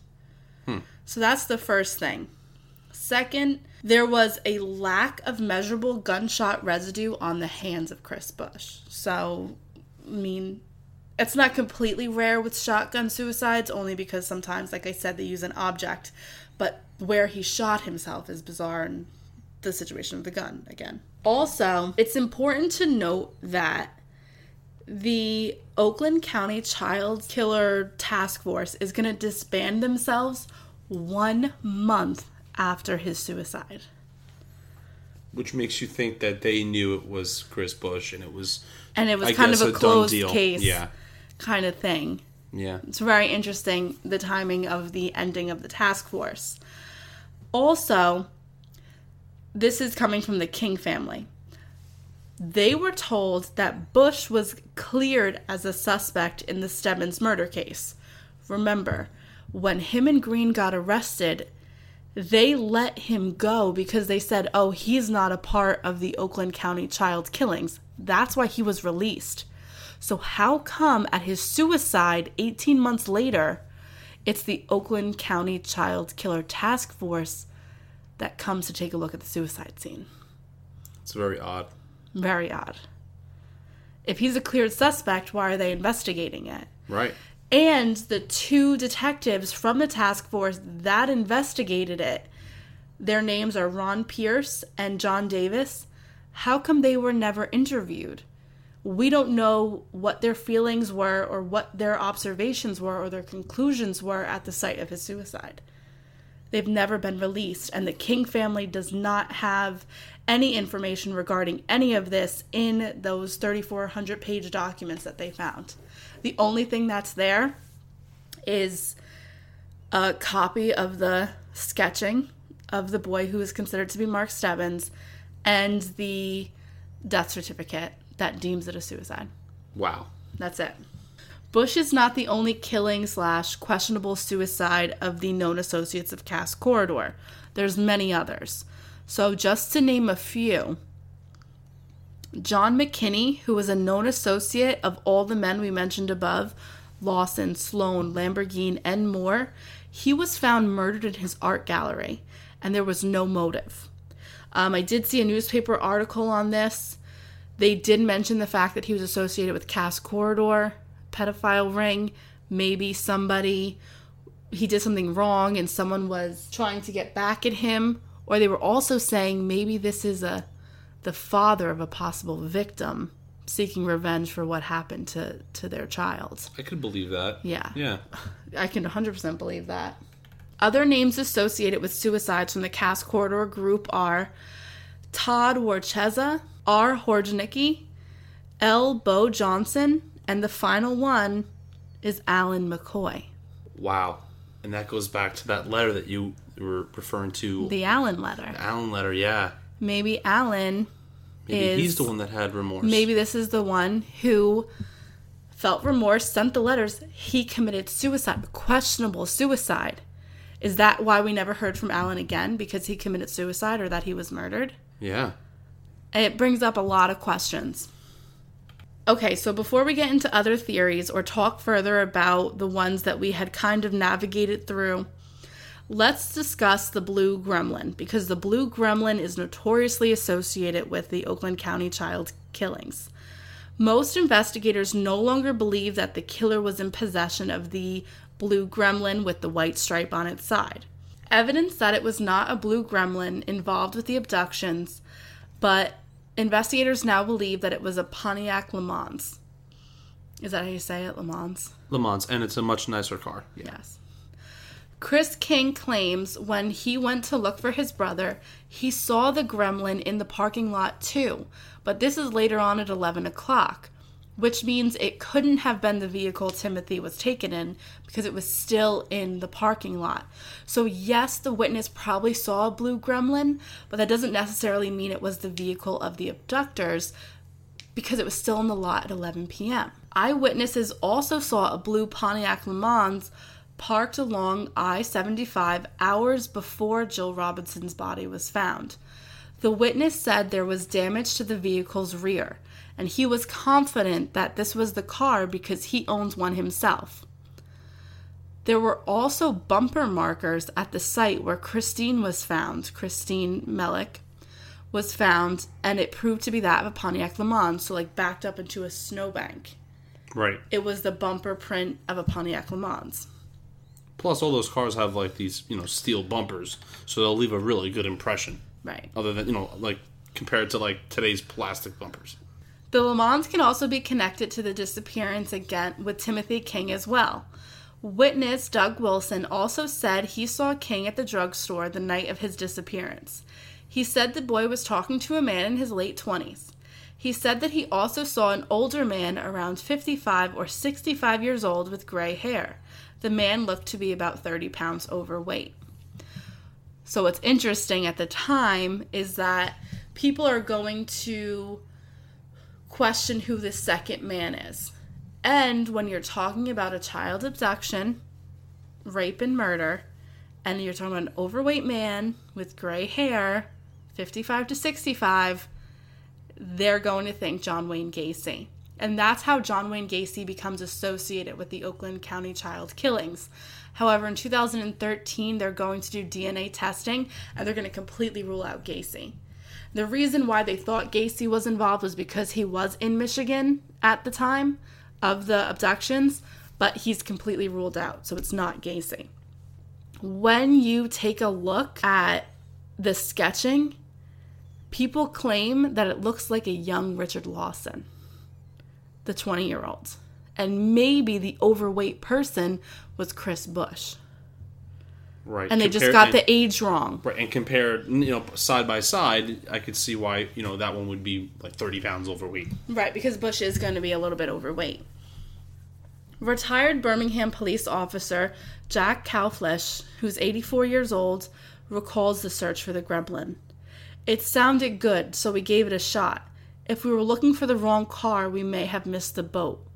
Hmm. So that's the first thing. Second, there was a lack of measurable gunshot residue on the hands of Chris Busch. So, I mean, it's not completely rare with shotgun suicides, only because sometimes, like I said, they use an object. But where he shot himself is bizarre, and the situation of the gun again. Also, it's important to note that the Oakland County Child Killer Task Force is going to disband themselves one month after his suicide. Which makes you think that they knew it was Chris Busch and it was, and it was I kind guess, of a, a closed case yeah. kind of thing. Yeah. It's very interesting, the timing of the ending of the task force. Also, this is coming from the King family. They were told that Busch was cleared as a suspect in the Stebbins murder case. Remember, when him and Green got arrested, they let him go because they said, oh, he's not a part of the Oakland County child killings. That's why he was released. So how come at his suicide eighteen months later, it's the Oakland County Child Killer Task Force that comes to take a look at the suicide scene? It's very odd. Very odd. If he's a cleared suspect, why are they investigating it? Right. And the two detectives from the task force that investigated it, their names are Ron Pierce and John Davis. How come they were never interviewed? We don't know what their feelings were or what their observations were or their conclusions were at the site of his suicide. They've never been released, and the King family does not have any information regarding any of this in those thirty-four hundred page documents that they found. The only thing that's there is a copy of the sketching of the boy who is considered to be Mark Stebbins and the death certificate that deems it a suicide. Wow. That's it. Busch is not the only killing slash questionable suicide of the known associates of Cass Corridor. There's many others. So just to name a few, John McKinney, who was a known associate of all the men we mentioned above, Lawson, Sloan, Lamborgine, and Moore, he was found murdered in his art gallery, and there was no motive. Um, I did see a newspaper article on this. They did mention the fact that he was associated with Cass Corridor, pedophile ring. Maybe somebody, he did something wrong and someone was trying to get back at him. Or they were also saying maybe this is a the father of a possible victim seeking revenge for what happened to, to their child. I could believe that. Yeah. Yeah. I can one hundred percent believe that. Other names associated with suicides from the Cass Corridor group are Todd Warcheza, R. Horjanicki, L. Bo Johnson, and the final one is Alan McCoy. Wow. And that goes back to that letter that you were referring to. The Alan letter. The Alan letter, yeah. Maybe Alan maybe is... he's the one that had remorse. Maybe this is the one who felt remorse, sent the letters. He committed suicide, questionable suicide. Is that why we never heard from Alan again? Because he committed suicide or that he was murdered? Yeah. It brings up a lot of questions. Okay, so before we get into other theories or talk further about the ones that we had kind of navigated through, let's discuss the Blue Gremlin, because the Blue Gremlin is notoriously associated with the Oakland County child killings. Most investigators no longer believe that the killer was in possession of the blue gremlin with the white stripe on its side. Evidence that it was not a blue gremlin involved with the abductions, but investigators now believe that it was a Pontiac Le Mans. Is that how you say it? Le Mans? Le Mans, and it's a much nicer car. Yeah. Yes. Chris King claims when he went to look for his brother, he saw the gremlin in the parking lot too, but this is later on at eleven o'clock, which means it couldn't have been the vehicle Timothy was taken in because it was still in the parking lot. So yes, the witness probably saw a blue gremlin, but that doesn't necessarily mean it was the vehicle of the abductors because it was still in the lot at eleven p.m. Eyewitnesses also saw a blue Pontiac Le Mans parked along I seventy-five hours before Jill Robinson's body was found. The witness said there was damage to the vehicle's rear, and he was confident that this was the car because he owns one himself. There were also bumper markers at the site where Christine was found, Christine Mihalik was found, and it proved to be that of a Pontiac Le Mans, so like backed up into a snowbank. Right. It was the bumper print of a Pontiac Le Mans. Plus, all those cars have, like, these, you know, steel bumpers, so they'll leave a really good impression. Right. Other than, you know, like, compared to, like, today's plastic bumpers. The Le Mans can also be connected to the disappearance again with Timothy King as well. Witness Doug Wilson also said he saw King at the drugstore the night of his disappearance. He said the boy was talking to a man in his late twenties. He said that he also saw an older man around fifty-five or sixty-five years old with gray hair. The man looked to be about thirty pounds overweight. So what's interesting at the time is that people are going to question who the second man is. And when you're talking about a child abduction, rape and murder, and you're talking about an overweight man with gray hair, fifty-five to sixty-five, they're going to think John Wayne Gacy. And that's how John Wayne Gacy becomes associated with the Oakland County child killings. However, in two thousand thirteen, they're going to do D N A testing, and they're going to completely rule out Gacy. The reason why they thought Gacy was involved was because he was in Michigan at the time of the abductions, but he's completely ruled out, so it's not Gacy. When you take a look at the sketching, people claim that it looks like a young Richard Lawson, the twenty-year-old. And maybe the overweight person was Chris Busch. Right. And they compared, just got the age wrong. Right, and compared, you know, side by side, I could see why, you know, that one would be like thirty pounds overweight. Right, because Busch is going to be a little bit overweight. Retired Birmingham police officer Jack Cowflesh, who's eighty-four years old, recalls the search for the gremlin. It sounded good, so we gave it a shot. If we were looking for the wrong car, we may have missed the boat.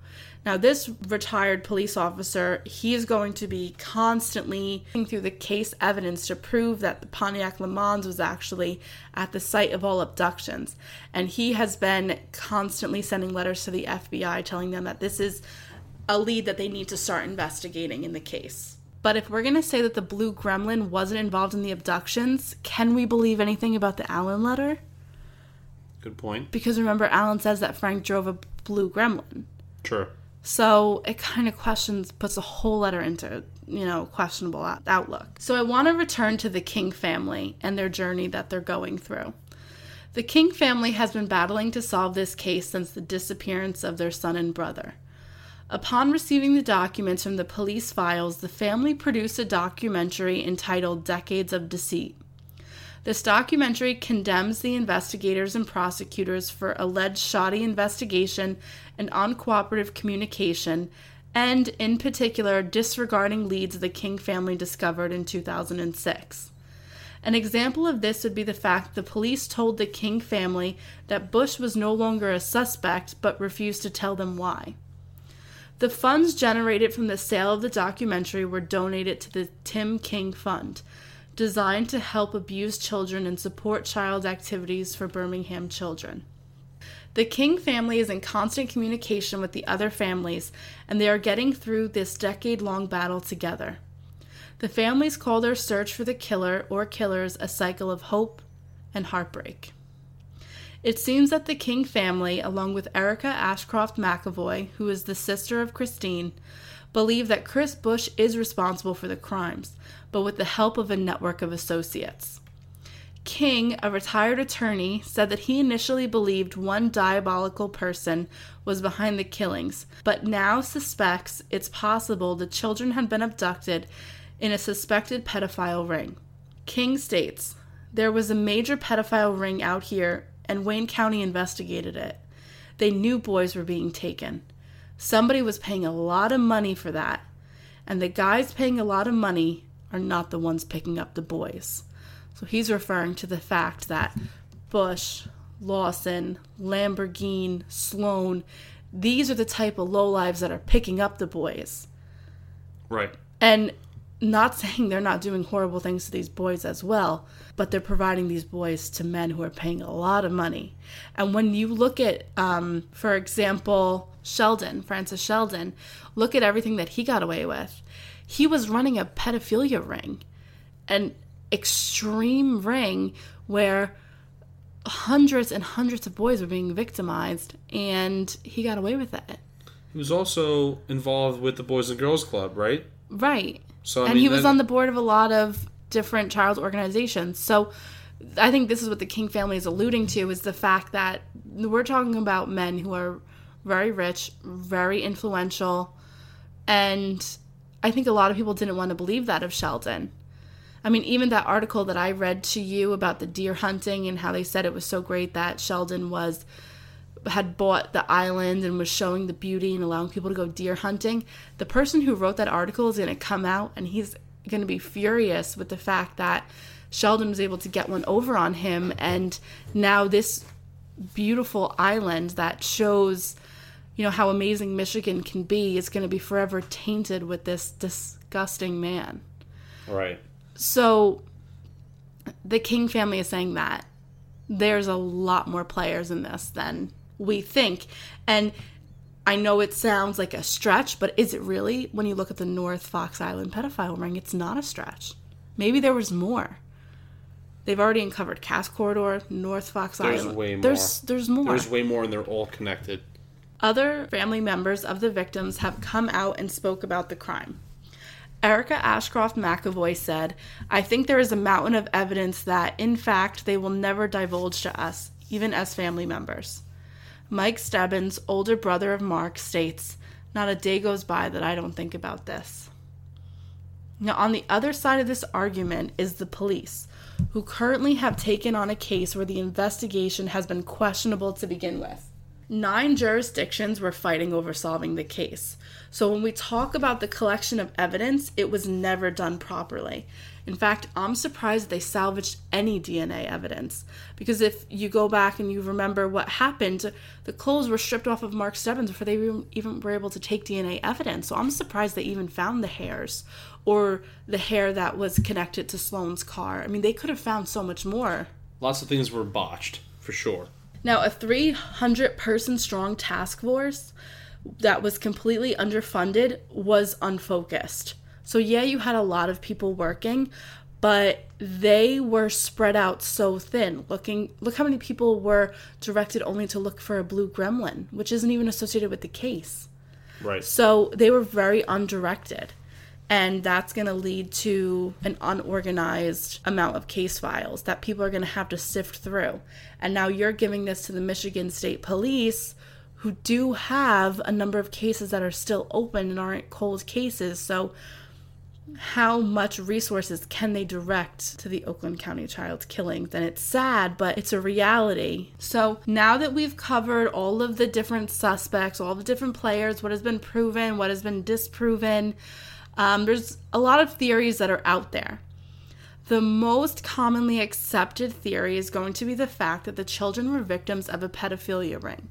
Now, this retired police officer, he is going to be constantly going through the case evidence to prove that the Pontiac Le Mans was actually at the site of all abductions. And he has been constantly sending letters to the F B I telling them that this is a lead that they need to start investigating in the case. But if we're going to say that the blue gremlin wasn't involved in the abductions, can we believe anything about the Allen letter? Good point. Because remember, Alan says that Frank drove a blue Gremlin. True. So it kind of questions, puts a whole letter into, you know, questionable outlook. So I want to return to the King family and their journey that they're going through. The King family has been battling to solve this case since the disappearance of their son and brother. Upon receiving the documents from the police files, the family produced a documentary entitled Decades of Deceit. This documentary condemns the investigators and prosecutors for alleged shoddy investigation and uncooperative communication, and, in particular, disregarding leads the King family discovered in two thousand six. An example of this would be the fact the police told the King family that Busch was no longer a suspect, but refused to tell them why. The funds generated from the sale of the documentary were donated to the Tim King Fund, designed to help abused children and support child activities for Birmingham children. The King family is in constant communication with the other families, and they are getting through this decade-long battle together. The families call their search for the killer or killers a cycle of hope and heartbreak. It seems that the King family, along with Erica Ashcroft McAvoy, who is the sister of Christine, believe that Chris Busch is responsible for the crimes, but with the help of a network of associates. King, a retired attorney, said that he initially believed one diabolical person was behind the killings, but now suspects it's possible the children had been abducted in a suspected pedophile ring. King states, "There was a major pedophile ring out here, and Wayne County investigated it. They knew boys were being taken. Somebody was paying a lot of money for that, and the guys paying a lot of money are not the ones picking up the boys." So he's referring to the fact that Busch, Lawson, Lamborgine, Sloan, these are the type of lowlives that are picking up the boys. Right. And not saying they're not doing horrible things to these boys as well, but they're providing these boys to men who are paying a lot of money. And when you look at, um, for example, Shelden, Francis Shelden, look at everything that he got away with. He was running a pedophilia ring, an extreme ring where hundreds and hundreds of boys were being victimized, and he got away with it. He was also involved with the Boys and Girls Club, right? Right. So, I and mean, he was then... on the board of a lot of different child organizations. So I think this is what the King family is alluding to, is the fact that we're talking about men who are very rich, very influential, and I think a lot of people didn't want to believe that of Shelden. I mean, even that article that I read to you about the deer hunting and how they said it was so great that Shelden was had bought the island and was showing the beauty and allowing people to go deer hunting. The person who wrote that article is going to come out, and he's going to be furious with the fact that Shelden was able to get one over on him, and now this beautiful island that shows, you know, how amazing Michigan can be is going to be forever tainted with this disgusting man. Right. So the King family is saying that there's a lot more players in this than we think. And I know it sounds like a stretch, but is it really? When you look at the North Fox Island pedophile ring, it's not a stretch. Maybe there was more. They've already uncovered Cass Corridor, North Fox Island. There's way more. There's, there's more. There's way more, and they're all connected. Other family members of the victims have come out and spoke about the crime. Erica Ashcroft McAvoy said, "I think there is a mountain of evidence that, in fact, they will never divulge to us, even as family members." Mike Stebbins, older brother of Mark, states, "Not a day goes by that I don't think about this." Now, on the other side of this argument is the police, who currently have taken on a case where the investigation has been questionable to begin with. Nine jurisdictions were fighting over solving the case. So when we talk about the collection of evidence, it was never done properly. In fact, I'm surprised they salvaged any D N A evidence. Because if you go back and you remember what happened, the clothes were stripped off of Mark Stebbins before they even were able to take D N A evidence. So I'm surprised they even found the hairs or the hair that was connected to Sloan's car. I mean, they could have found so much more. Lots of things were botched, for sure. Now, a three hundred person strong task force that was completely underfunded was unfocused. So yeah, you had a lot of people working, but they were spread out so thin. Looking, look how many people were directed only to look for a blue gremlin, which isn't even associated with the case. Right. So they were very undirected. And that's going to lead to an unorganized amount of case files that people are going to have to sift through. And now you're giving this to the Michigan State Police, who do have a number of cases that are still open and aren't cold cases. So how much resources can they direct to the Oakland County child killings? And it's sad, but it's a reality. So now that we've covered all of the different suspects, all the different players, what has been proven, what has been disproven, Um, there's a lot of theories that are out there. The most commonly accepted theory is going to be the fact that the children were victims of a pedophilia ring,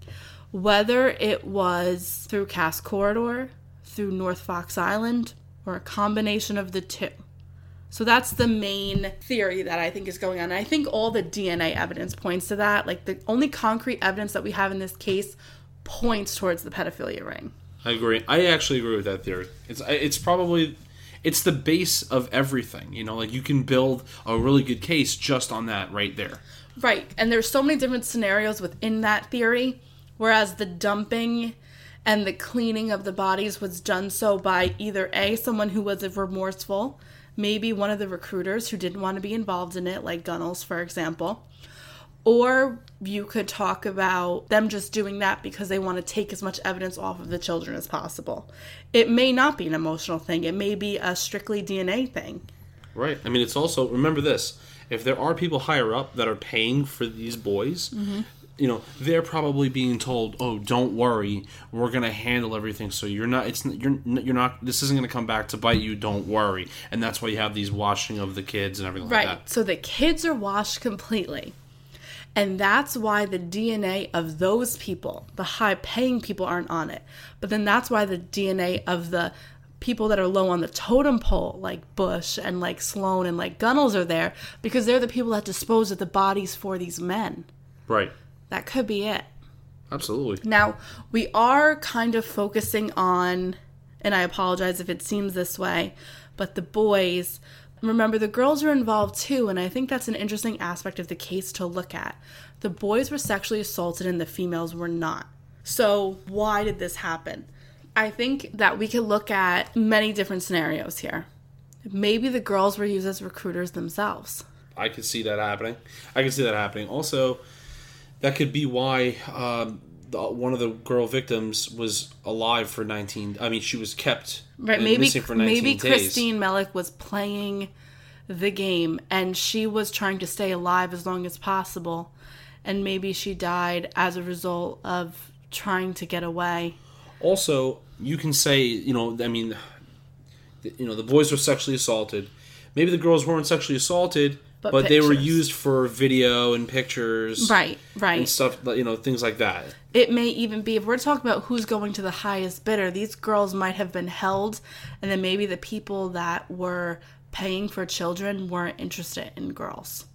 whether it was through Cass Corridor, through North Fox Island, or a combination of the two. So that's the main theory that I think is going on. And I think all the D N A evidence points to that. Like, the only concrete evidence that we have in this case points towards the pedophilia ring. I agree. I actually agree with that theory. It's it's probably, it's the base of everything. You know, like, you can build a really good case just on that right there. Right. And there's so many different scenarios within that theory, whereas the dumping and the cleaning of the bodies was done so by either A, someone who was remorseful, maybe one of the recruiters who didn't want to be involved in it, like Gunnels, for example. Or you could talk about them just doing that because they want to take as much evidence off of the children as possible. It may not be an emotional thing. It may be a strictly D N A thing. Right. I mean, it's also, remember this, if there are people higher up that are paying for these boys, mm-hmm. you know, they're probably being told, oh, don't worry, we're going to handle everything. So you're not, it's you're you're not, this isn't going to come back to bite you, don't worry. And that's why you have these washing of the kids and everything right. like that. Right. So the kids are washed completely. And that's why the D N A of those people, the high-paying people, aren't on it. But then that's why the D N A of the people that are low on the totem pole, like Busch and like Sloan and like Gunnels, are there, because they're the people that dispose of the bodies for these men. Right. That could be it. Absolutely. Now, we are kind of focusing on, and I apologize if it seems this way, but the boys. Remember, the girls are involved too, and I think that's an interesting aspect of the case to look at. The boys were sexually assaulted and the females were not. So why did this happen? I think that we could look at many different scenarios here. Maybe the girls were used as recruiters themselves. I could see that happening. I could see that happening. Also, that could be why um, the, one of the girl victims was alive for nineteen... I mean, she was kept... Right, maybe maybe Christine Mihalik was playing the game and she was trying to stay alive as long as possible, and maybe she died as a result of trying to get away. Also, you can say, you know, I mean, you know, the boys were sexually assaulted. Maybe the girls weren't sexually assaulted, but, but they were used for video and pictures. Right, right. And stuff, you know, things like that. It may even be, if we're talking about who's going to the highest bidder, these girls might have been held, and then maybe the people that were paying for children weren't interested in girls.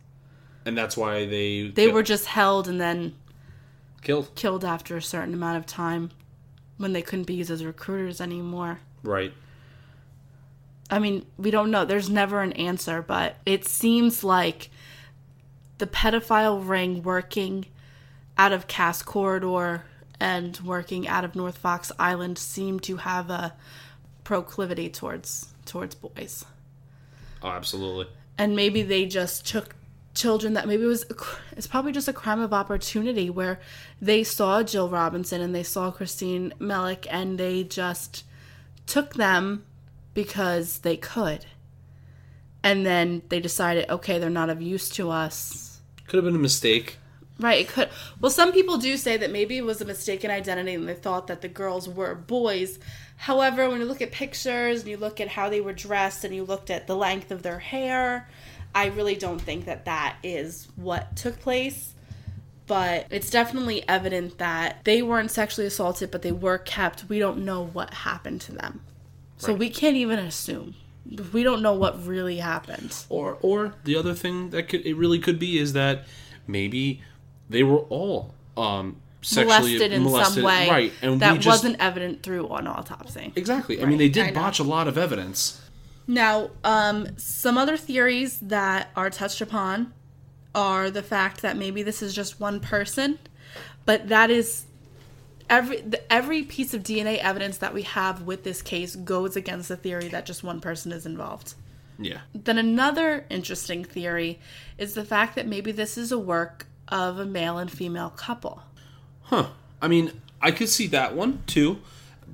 And that's why they... They killed. were just held and then... Killed. Killed after a certain amount of time when they couldn't be used as recruiters anymore. Right. I mean, we don't know. There's never an answer, but it seems like the pedophile ring working out of Cass Corridor and working out of North Fox Island seem to have a proclivity towards towards boys. Oh, absolutely. And maybe they just took children that maybe was, it's probably just a crime of opportunity where they saw Jill Robinson and they saw Christine Mihalik and they just took them because they could. And then they decided, okay, they're not of use to us. Could have been a mistake. Right, it could. Well, some people do say that maybe it was a mistaken identity and they thought that the girls were boys. However, when you look at pictures and you look at how they were dressed and you looked at the length of their hair, I really don't think that that is what took place. But it's definitely evident that they weren't sexually assaulted, but they were kept. We don't know what happened to them. So right. We can't even assume. We don't know what really happened. Or or the other thing that could it really could be is that maybe they were all um, sexually molested in molested. some way right. and that we just, wasn't evident through an autopsy. Exactly. Right. I mean, they did botch a lot of evidence. Now, um, some other theories that are touched upon are the fact that maybe this is just one person, but that is every the, every piece of D N A evidence that we have with this case goes against the theory that just one person is involved. Yeah. Then another interesting theory is the fact that maybe this is a work of a male and female couple. Huh. I mean, I could see that one too,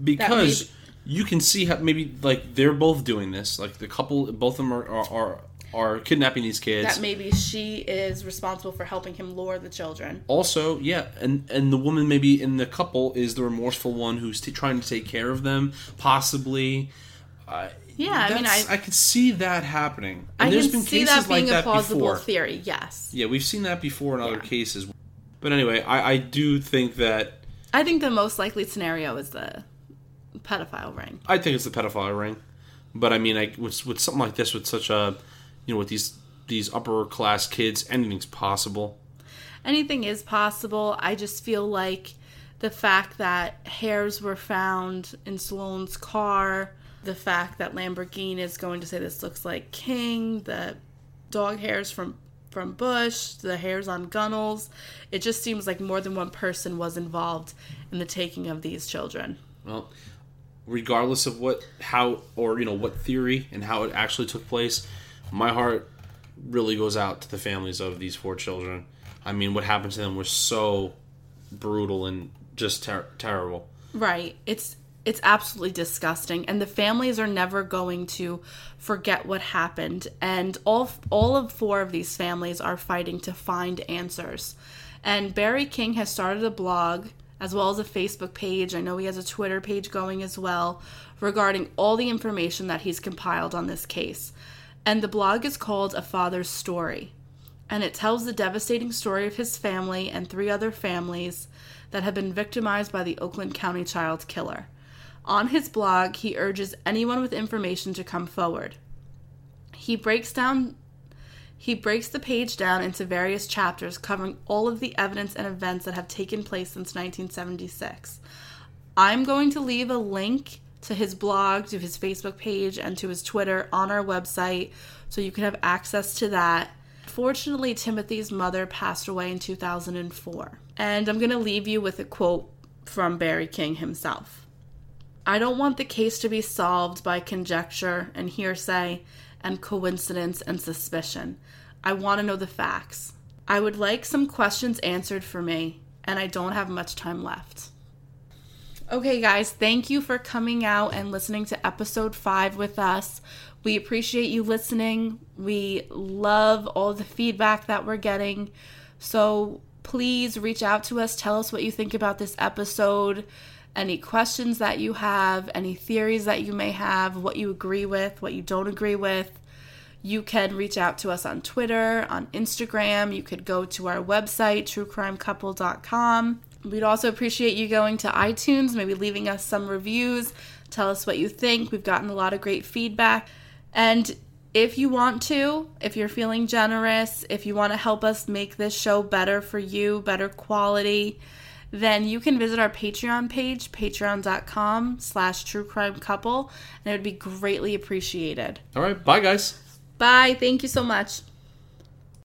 because you can see how maybe like they're both doing this. Like the couple, both of them are are, are are kidnapping these kids. That maybe she is responsible for helping him lure the children. Also, yeah, and and the woman maybe in the couple is the remorseful one who's t- trying to take care of them, possibly. Uh, yeah, I mean, I I could see that happening. And I there's can been see cases that being like a that plausible before. Theory. Yes. Yeah, we've seen that before in other yeah. cases. But anyway, I, I do think that... I think the most likely scenario is the pedophile ring. I think it's the pedophile ring. But I mean, I, with, with something like this, with such a... You know, with these these upper-class kids, anything's possible. Anything is possible. I just feel like the fact that hairs were found in Sloan's car, the fact that Lamborghine is going to say this looks like King, the dog hairs from... from Busch, the hairs on Gunnels. It just seems like more than one person was involved in the taking of these children. Well, regardless of what, how, or, you know, what theory and how it actually took place, my heart really goes out to the families of these four children. I mean, what happened to them was so brutal and just ter- terrible. Right. It's It's absolutely disgusting, and the families are never going to forget what happened, and all all of four of these families are fighting to find answers. And Barry King has started a blog as well as a Facebook page. I know he has a Twitter page going as well regarding all the information that he's compiled on this case. And the blog is called A Father's Story, and it tells the devastating story of his family and three other families that have been victimized by the Oakland County Child Killer. On his blog, he urges anyone with information to come forward. He breaks down, he breaks the page down into various chapters covering all of the evidence and events that have taken place since nineteen seventy-six. I'm going to leave a link to his blog, to his Facebook page, and to his Twitter on our website so you can have access to that. Fortunately, Timothy's mother passed away in two thousand four. And I'm going to leave you with a quote from Barry King himself. "I don't want the case to be solved by conjecture and hearsay and coincidence and suspicion. I want to know the facts. I would like some questions answered for me, and I don't have much time left." Okay, guys, thank you for coming out and listening to episode five with us. We appreciate you listening. We love all the feedback that we're getting. So please reach out to us. Tell us what you think about this episode. Any questions that you have, any theories that you may have, what you agree with, what you don't agree with. You can reach out to us on Twitter, on Instagram. You could go to our website, true crime couple dot com. We'd also appreciate you going to iTunes, maybe leaving us some reviews. Tell us what you think. We've gotten a lot of great feedback. And if you want to, if you're feeling generous, if you want to help us make this show better for you, better quality, then you can visit our Patreon page, patreon.com slash truecrimecouple, and it would be greatly appreciated. All right. Bye, guys. Bye. Thank you so much.